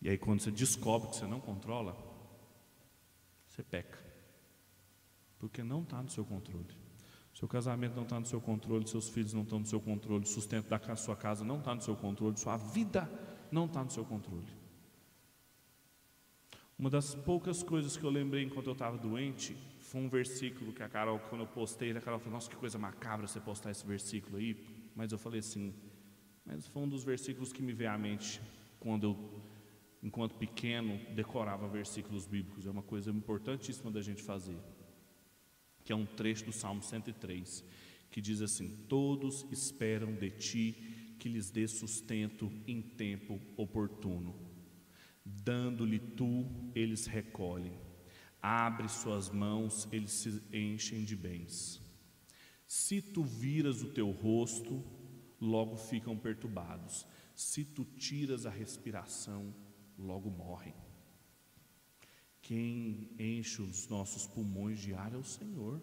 E aí quando você descobre que você não controla, você peca. Porque não está no seu controle. Seu casamento não está no seu controle, seus filhos não estão no seu controle, o sustento da sua casa não está no seu controle, sua vida não está no seu controle. Uma das poucas coisas que eu lembrei enquanto eu estava doente foi um versículo que a Carol, quando eu postei, a Carol falou: nossa, que coisa macabra você postar esse versículo aí. Mas eu falei assim, mas foi um dos versículos que me veio à mente quando eu, enquanto pequeno, decorava versículos bíblicos. É uma coisa importantíssima da gente fazer, que é um trecho do Salmo cento e três, que diz assim: todos esperam de ti que lhes dê sustento em tempo oportuno, dando-lhe tu, eles recolhem, abre suas mãos, eles se enchem de bens. Se tu viras o teu rosto, logo ficam perturbados, se tu tiras a respiração, logo morrem. Quem enche os nossos pulmões de ar é o Senhor.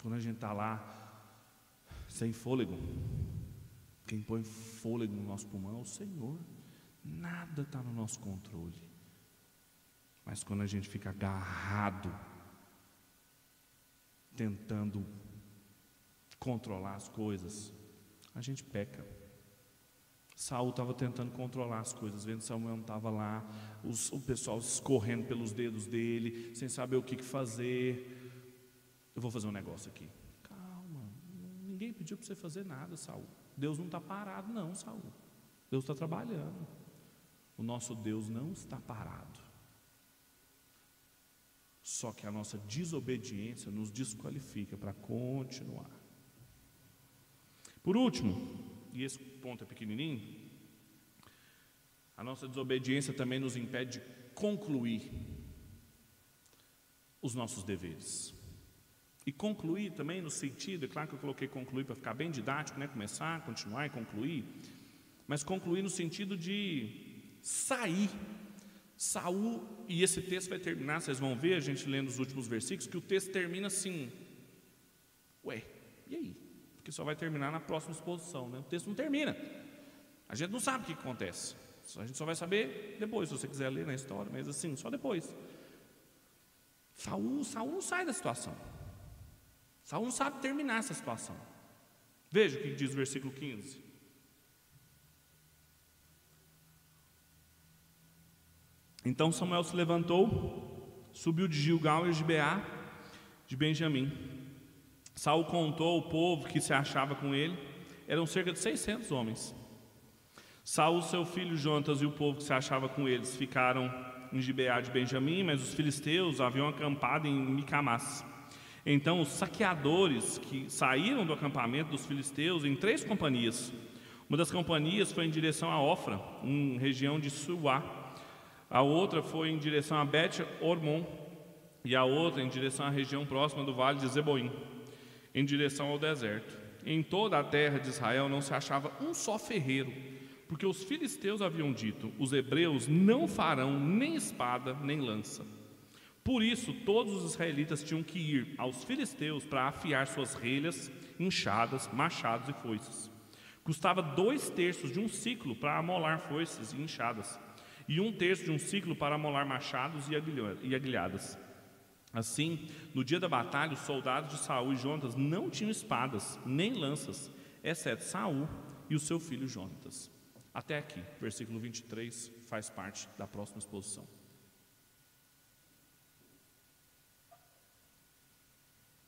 Quando a gente está lá sem fôlego, quem põe fôlego no nosso pulmão é o Senhor. Nada está no nosso controle. Mas quando a gente fica agarrado tentando controlar as coisas, a gente peca. Saul estava tentando controlar as coisas, vendo que Samuel não estava lá, os, o pessoal escorrendo pelos dedos dele, sem saber o que, que fazer. Eu vou fazer um negócio aqui. Calma, ninguém pediu para você fazer nada, Saul. Deus não está parado, não, Saul. Deus está trabalhando. O nosso Deus não está parado. Só que a nossa desobediência nos desqualifica para continuar. Por último, e esse ponto é pequenininho, a nossa desobediência também nos impede de concluir os nossos deveres. E concluir também no sentido, é claro que eu coloquei concluir para ficar bem didático, né? Começar, continuar e concluir, mas concluir no sentido de sair. Saul, e esse texto vai terminar, vocês vão ver, a gente lendo os últimos versículos, que o texto termina assim, ué, e aí? Que só vai terminar na próxima exposição, né? O texto não termina, a gente não sabe o que acontece, a gente só vai saber depois, se você quiser ler na história, mas assim, só depois. Saul, Saul não sai da situação, Saul não sabe terminar essa situação. Veja o que diz o versículo quinze. Então Samuel se levantou, subiu de Gilgal e Gibeá de Benjamim. Saul contou o povo que se achava com ele, eram cerca de seiscentos homens. Saul, seu filho Jônatas e o povo que se achava com eles ficaram em Gibeá de Benjamim, mas os filisteus haviam acampado em Micmás. Então os saqueadores que saíram do acampamento dos filisteus em três companhias. Uma das companhias foi em direção a Ofra, em região de Suá. A outra foi em direção a Bet-Ormon e a outra em direção à região próxima do vale de Zeboim, em direção ao deserto. Em toda a terra de Israel não se achava um só ferreiro, porque os filisteus haviam dito, os hebreus não farão nem espada nem lança. Por isso todos os israelitas tinham que ir aos filisteus para afiar suas relhas, enxadas, machados e foices. Custava dois terços de um ciclo para amolar foices e enxadas, e um terço de um ciclo para amolar machados e aguilhadas. Assim, no dia da batalha, os soldados de Saul e Jônatas não tinham espadas, nem lanças, exceto Saul e o seu filho Jônatas. Até aqui, versículo vinte e três faz parte da próxima exposição.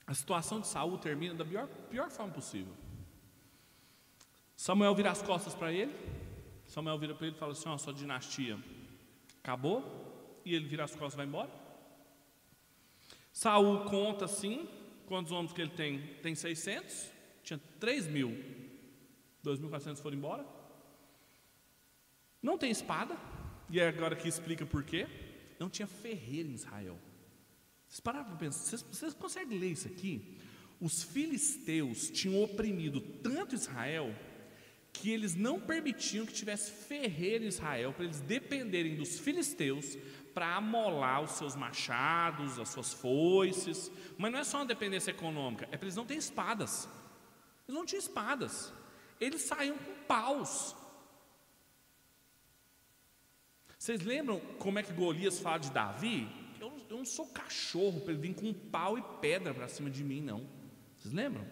A situação de Saul termina da pior, pior forma possível. Samuel vira as costas para ele, Samuel vira para ele e fala assim, ó, sua dinastia acabou, e ele vira as costas e vai embora. Saul conta assim, quantos homens que ele tem? Tem seiscentos, tinha três mil, dois mil e quatrocentos foram embora. Não tem espada, e agora que explica por quê. Não tinha ferreiro em Israel. Vocês pararam para pensar, vocês, vocês conseguem ler isso aqui? Os filisteus tinham oprimido tanto Israel, que eles não permitiam que tivesse ferreiro em Israel, para eles dependerem dos filisteus, para amolar os seus machados, as suas foices. Mas não é só uma dependência econômica, é para eles não terem espadas. Eles não tinham espadas, eles saíam com paus. Vocês lembram como é que Golias fala de Davi? Eu, eu não sou cachorro para ele vir com pau e pedra para cima de mim, não. Vocês lembram?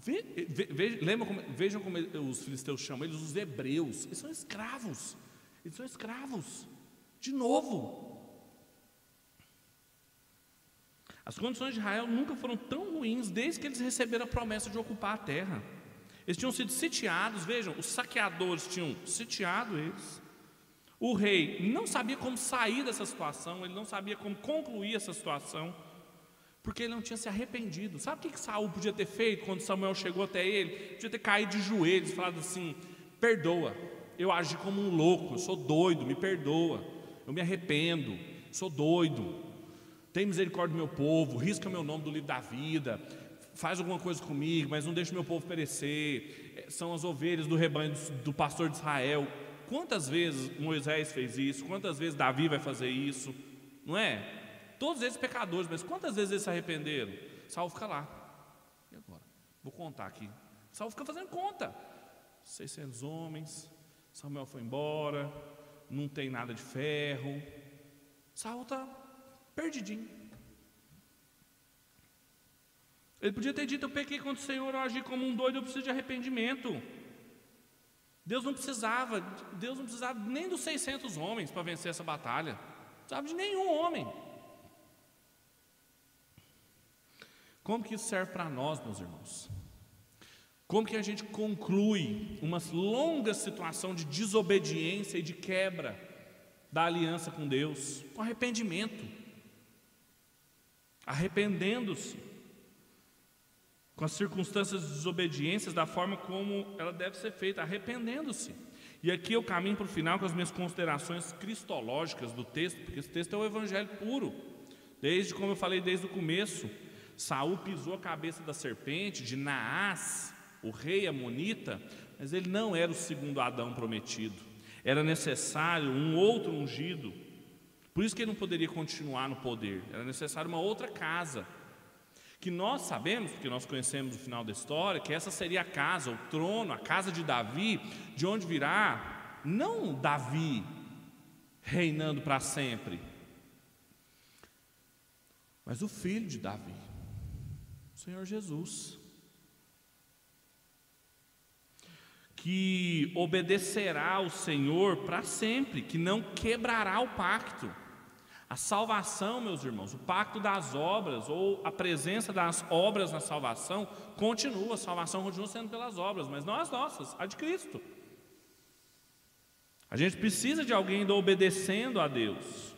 Ve, ve, ve, lembra como, vejam como os filisteus chamam eles, os hebreus. Eles são escravos. Eles são escravos. De novo. As condições de Israel nunca foram tão ruins desde que eles receberam a promessa de ocupar a terra. Eles tinham sido sitiados, vejam, os saqueadores tinham sitiado eles. O rei não sabia como sair dessa situação, ele não sabia como concluir essa situação, porque ele não tinha se arrependido. Sabe o que Saul podia ter feito quando Samuel chegou até ele? Podia ter caído de joelhos e falado assim, perdoa, eu agi como um louco, eu sou doido, me perdoa, eu me arrependo, sou doido, tem misericórdia do meu povo, risca meu nome do livro da vida, faz alguma coisa comigo, mas não deixa o meu povo perecer, são as ovelhas do rebanho do pastor de Israel. Quantas vezes Moisés fez isso? Quantas vezes Davi vai fazer isso? Não é? Todos esses pecadores, mas quantas vezes eles se arrependeram? Saul fica lá. E agora? Vou contar aqui. Saul fica fazendo conta. seiscentos homens, Samuel foi embora, não tem nada de ferro. Saul está perdidinho. Ele podia ter dito: eu pequei contra o Senhor, eu agi como um doido, eu preciso de arrependimento. Deus não precisava, Deus não precisava nem dos seiscentos homens para vencer essa batalha. Não precisava de nenhum homem. Como que isso serve para nós, meus irmãos? Como que a gente conclui uma longa situação de desobediência e de quebra da aliança com Deus? Com arrependimento. Arrependendo-se. Com as circunstâncias de desobediências, da forma como ela deve ser feita. Arrependendo-se. E aqui eu caminho para o final com as minhas considerações cristológicas do texto, porque esse texto é o evangelho puro. Desde, como eu falei desde o começo, Saul pisou a cabeça da serpente de Naás, o rei amonita, mas ele não era o segundo Adão prometido. Era necessário um outro ungido. Por isso que ele não poderia continuar no poder. Era necessário uma outra casa. Que nós sabemos, porque nós conhecemos o final da história, que essa seria a casa, o trono, a casa de Davi, de onde virá não Davi reinando para sempre, mas o filho de Davi, o Senhor Jesus, que obedecerá ao Senhor para sempre, que não quebrará o pacto. A salvação, meus irmãos, o pacto das obras, ou a presença das obras na salvação, continua, a salvação continua sendo pelas obras, mas não as nossas, a de Cristo. A gente precisa de alguém ainda obedecendo a Deus.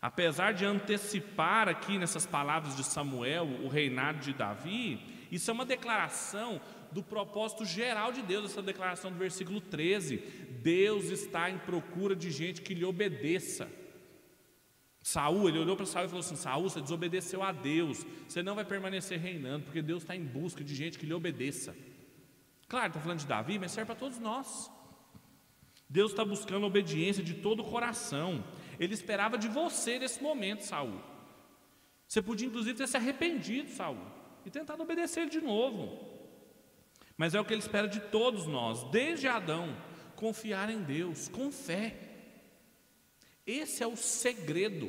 Apesar de antecipar aqui nessas palavras de Samuel o reinado de Davi, isso é uma declaração do propósito geral de Deus, essa declaração do versículo treze. Deus está em procura de gente que lhe obedeça. Saul, ele olhou para Saul e falou assim: Saul, você desobedeceu a Deus, você não vai permanecer reinando, porque Deus está em busca de gente que lhe obedeça. Claro, está falando de Davi, mas serve para todos nós. Deus está buscando a obediência de todo o coração. Ele esperava de você nesse momento, Saul. Você podia inclusive ter se arrependido, Saul, e tentado obedecer de novo. Mas é o que ele espera de todos nós, desde Adão, confiar em Deus, com fé. Esse é o segredo,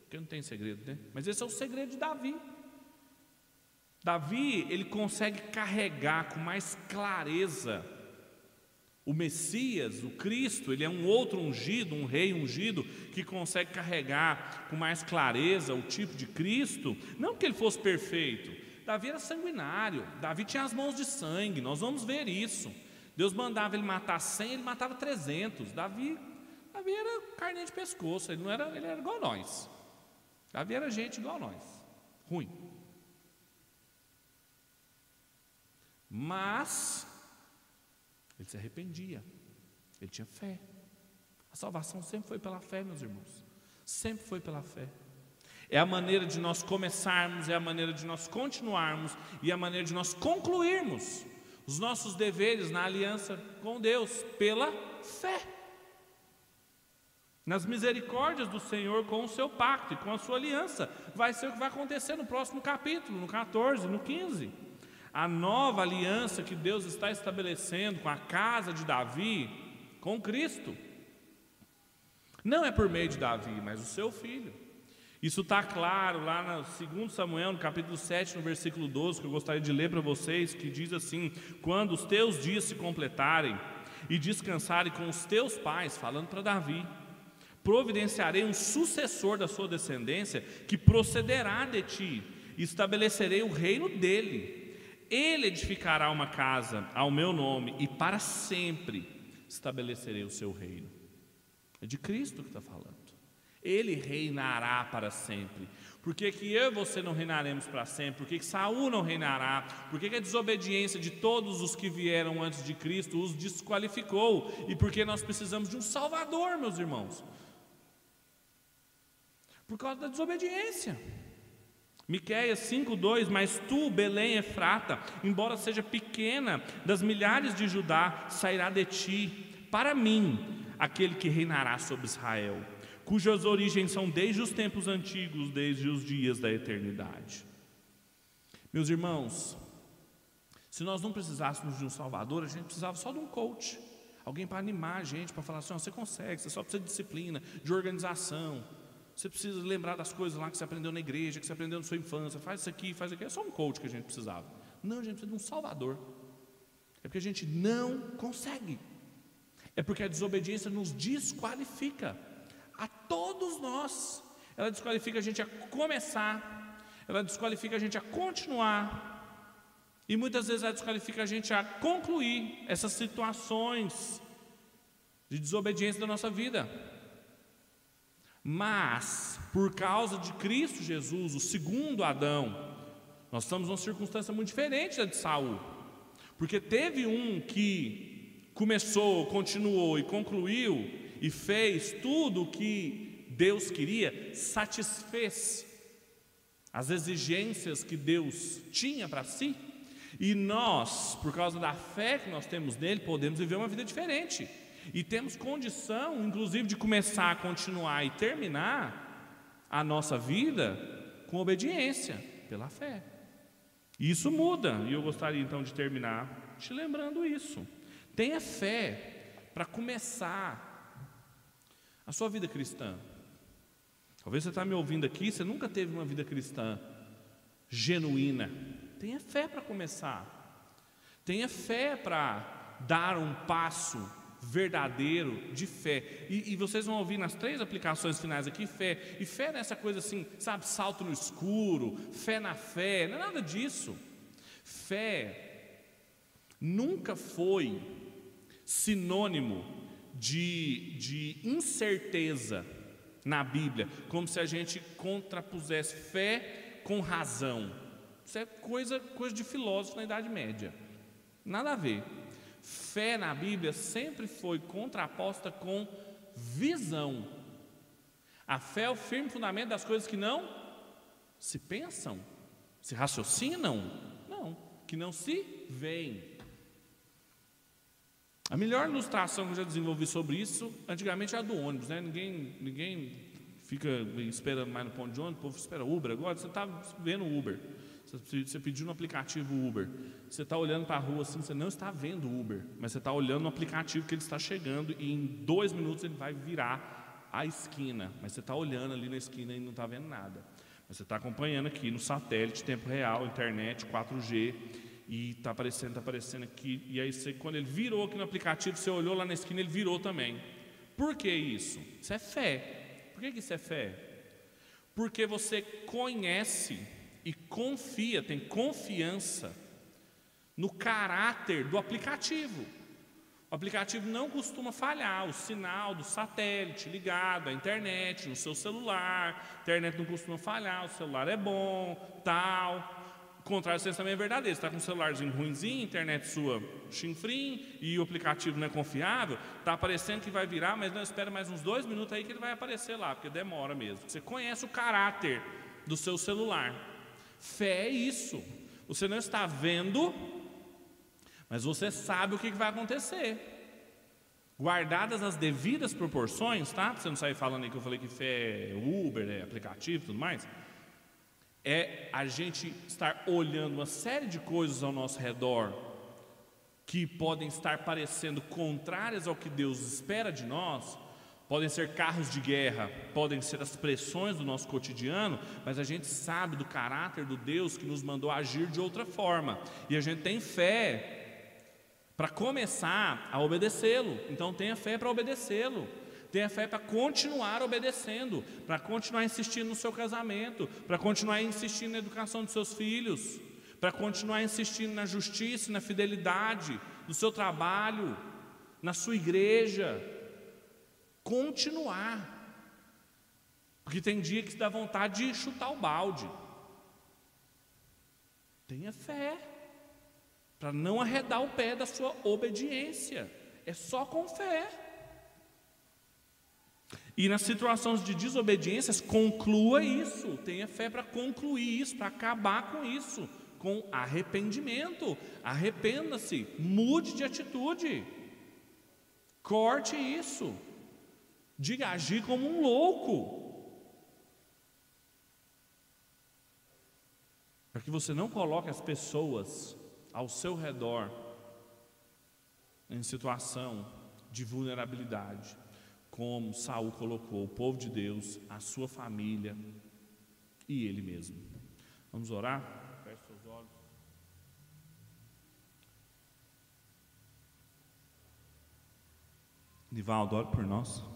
porque não tem segredo, né? Mas esse é o segredo de Davi. Davi, ele consegue carregar com mais clareza o Messias, o Cristo. Ele é um outro ungido, um rei ungido, que consegue carregar com mais clareza o tipo de Cristo. Não que ele fosse perfeito, Davi era sanguinário, Davi tinha as mãos de sangue, nós vamos ver isso. Deus mandava ele matar cem, ele matava trezentos, Davi... Davi era carne de pescoço, ele não era, ele era igual a nós. Davi era gente igual a nós, ruim. Mas ele se arrependia, ele tinha fé. A salvação sempre foi pela fé, meus irmãos. Sempre foi pela fé. É a maneira de nós começarmos, é a maneira de nós continuarmos e é a maneira de nós concluirmos os nossos deveres na aliança com Deus pela fé. Nas misericórdias do Senhor com o seu pacto e com a sua aliança. Vai ser o que vai acontecer no próximo capítulo, no quatorze, no quinze. A nova aliança que Deus está estabelecendo com a casa de Davi, com Cristo. Não é por meio de Davi, mas o seu filho. Isso está claro lá no segundo Samuel, no capítulo sete, no versículo doze, que eu gostaria de ler para vocês, que diz assim: quando os teus dias se completarem e descansarem com os teus pais, falando para Davi, providenciarei um sucessor da sua descendência que procederá de ti, e estabelecerei o reino dele. Ele edificará uma casa ao meu nome e para sempre estabelecerei o seu reino. É de Cristo que está falando. Ele reinará para sempre. Por que que eu e você não reinaremos para sempre? Por que que Saul não reinará? Por que que a desobediência de todos os que vieram antes de Cristo os desqualificou? E por que nós precisamos de um Salvador, meus irmãos? Por causa da desobediência. Miqueias cinco, dois, mas tu, Belém Efrata, embora seja pequena das milhares de Judá, sairá de ti, para mim, aquele que reinará sobre Israel, cujas origens são desde os tempos antigos, desde os dias da eternidade. Meus irmãos, se nós não precisássemos de um Salvador, a gente precisava só de um coach, alguém para animar a gente, para falar assim: oh, você consegue, você só precisa de disciplina, de organização. Você precisa lembrar das coisas lá que você aprendeu na igreja, que você aprendeu na sua infância. Faz isso aqui, faz aquilo. É só um coach que a gente precisava. Não, a gente precisa de um salvador. É porque a gente não consegue. É porque a desobediência nos desqualifica. A todos nós. Ela desqualifica a gente a começar. Ela desqualifica a gente a continuar. E muitas vezes ela desqualifica a gente a concluir essas situações de desobediência da nossa vida. Mas, por causa de Cristo Jesus, o segundo Adão, nós estamos numa circunstância muito diferente da de Saul. Porque teve um que começou, continuou e concluiu e fez tudo o que Deus queria, satisfez as exigências que Deus tinha para si. E nós, por causa da fé que nós temos nele, podemos viver uma vida diferente. E temos condição, inclusive, de começar, continuar e terminar a nossa vida com obediência, pela fé. Isso muda. E eu gostaria, então, de terminar te lembrando isso. Tenha fé para começar a sua vida cristã. Talvez você está me ouvindo aqui, você nunca teve uma vida cristã genuína. Tenha fé para começar. Tenha fé para dar um passo verdadeiro de fé. E, e vocês vão ouvir nas três aplicações finais aqui, fé. E fé nessa coisa assim, sabe, salto no escuro, fé na fé, não é nada disso. Fé nunca foi sinônimo de, de incerteza na Bíblia, como se a gente contrapusesse fé com razão. Isso é coisa, coisa de filósofo na Idade Média. Nada a ver. Fé na Bíblia sempre foi contraposta com visão. A fé é o firme fundamento das coisas que não se pensam, se raciocinam, não, que não se veem. A melhor ilustração que eu já desenvolvi sobre isso, antigamente, é a do ônibus, né? Ninguém, ninguém fica esperando mais no ponto de ônibus, o povo espera Uber. Agora você está vendo Uber. Você pediu no aplicativo Uber, você está olhando para a rua assim, você não está vendo Uber, mas você está olhando no aplicativo que ele está chegando e em dois minutos ele vai virar a esquina, mas você está olhando ali na esquina e não está vendo nada. Mas você está acompanhando aqui no satélite, tempo real, internet, quatro G, e está aparecendo, está aparecendo aqui, e aí você, quando ele virou aqui no aplicativo, você olhou lá na esquina, ele virou também. Por que isso? Isso é fé. Por que isso é fé? Porque você conhece e confia, tem confiança no caráter do aplicativo. O aplicativo não costuma falhar, o sinal do satélite ligado à internet, no seu celular, a internet não costuma falhar, o celular é bom, tal. O contrário, você também é verdadeiro, você está com um celularzinho ruimzinho, a internet sua chinfrim, e o aplicativo não é confiável, está aparecendo que vai virar, mas não, espera mais uns dois minutos aí que ele vai aparecer lá, porque demora mesmo. Você conhece o caráter do seu celular. Fé é isso. Você não está vendo, mas você sabe o que vai acontecer. Guardadas as devidas proporções, tá? Para você não sair falando aí que eu falei que fé é Uber, é aplicativo e tudo mais. É a gente estar olhando uma série de coisas ao nosso redor que podem estar parecendo contrárias ao que Deus espera de nós. Podem ser carros de guerra, podem ser as pressões do nosso cotidiano, mas a gente sabe do caráter do Deus que nos mandou agir de outra forma. E a gente tem fé para começar a obedecê-lo. Então tenha fé para obedecê-lo. Tenha fé para continuar obedecendo, para continuar insistindo no seu casamento, para continuar insistindo na educação dos seus filhos, para continuar insistindo na justiça, na fidelidade, no seu trabalho, na sua igreja. Continuar, porque tem dia que se dá vontade de chutar o balde. Tenha fé para não arredar o pé da sua obediência. É só com fé. E nas situações de desobediências, conclua isso. Tenha fé para concluir isso, para acabar com isso, com arrependimento. Arrependa-se, mude de atitude, corte isso. Diga, agir como um louco. Para que você não coloque as pessoas ao seu redor em situação de vulnerabilidade. como Saul colocou o povo de Deus, a sua família e ele mesmo. Vamos orar? Feche seus olhos. Nivaldo, ore por nós.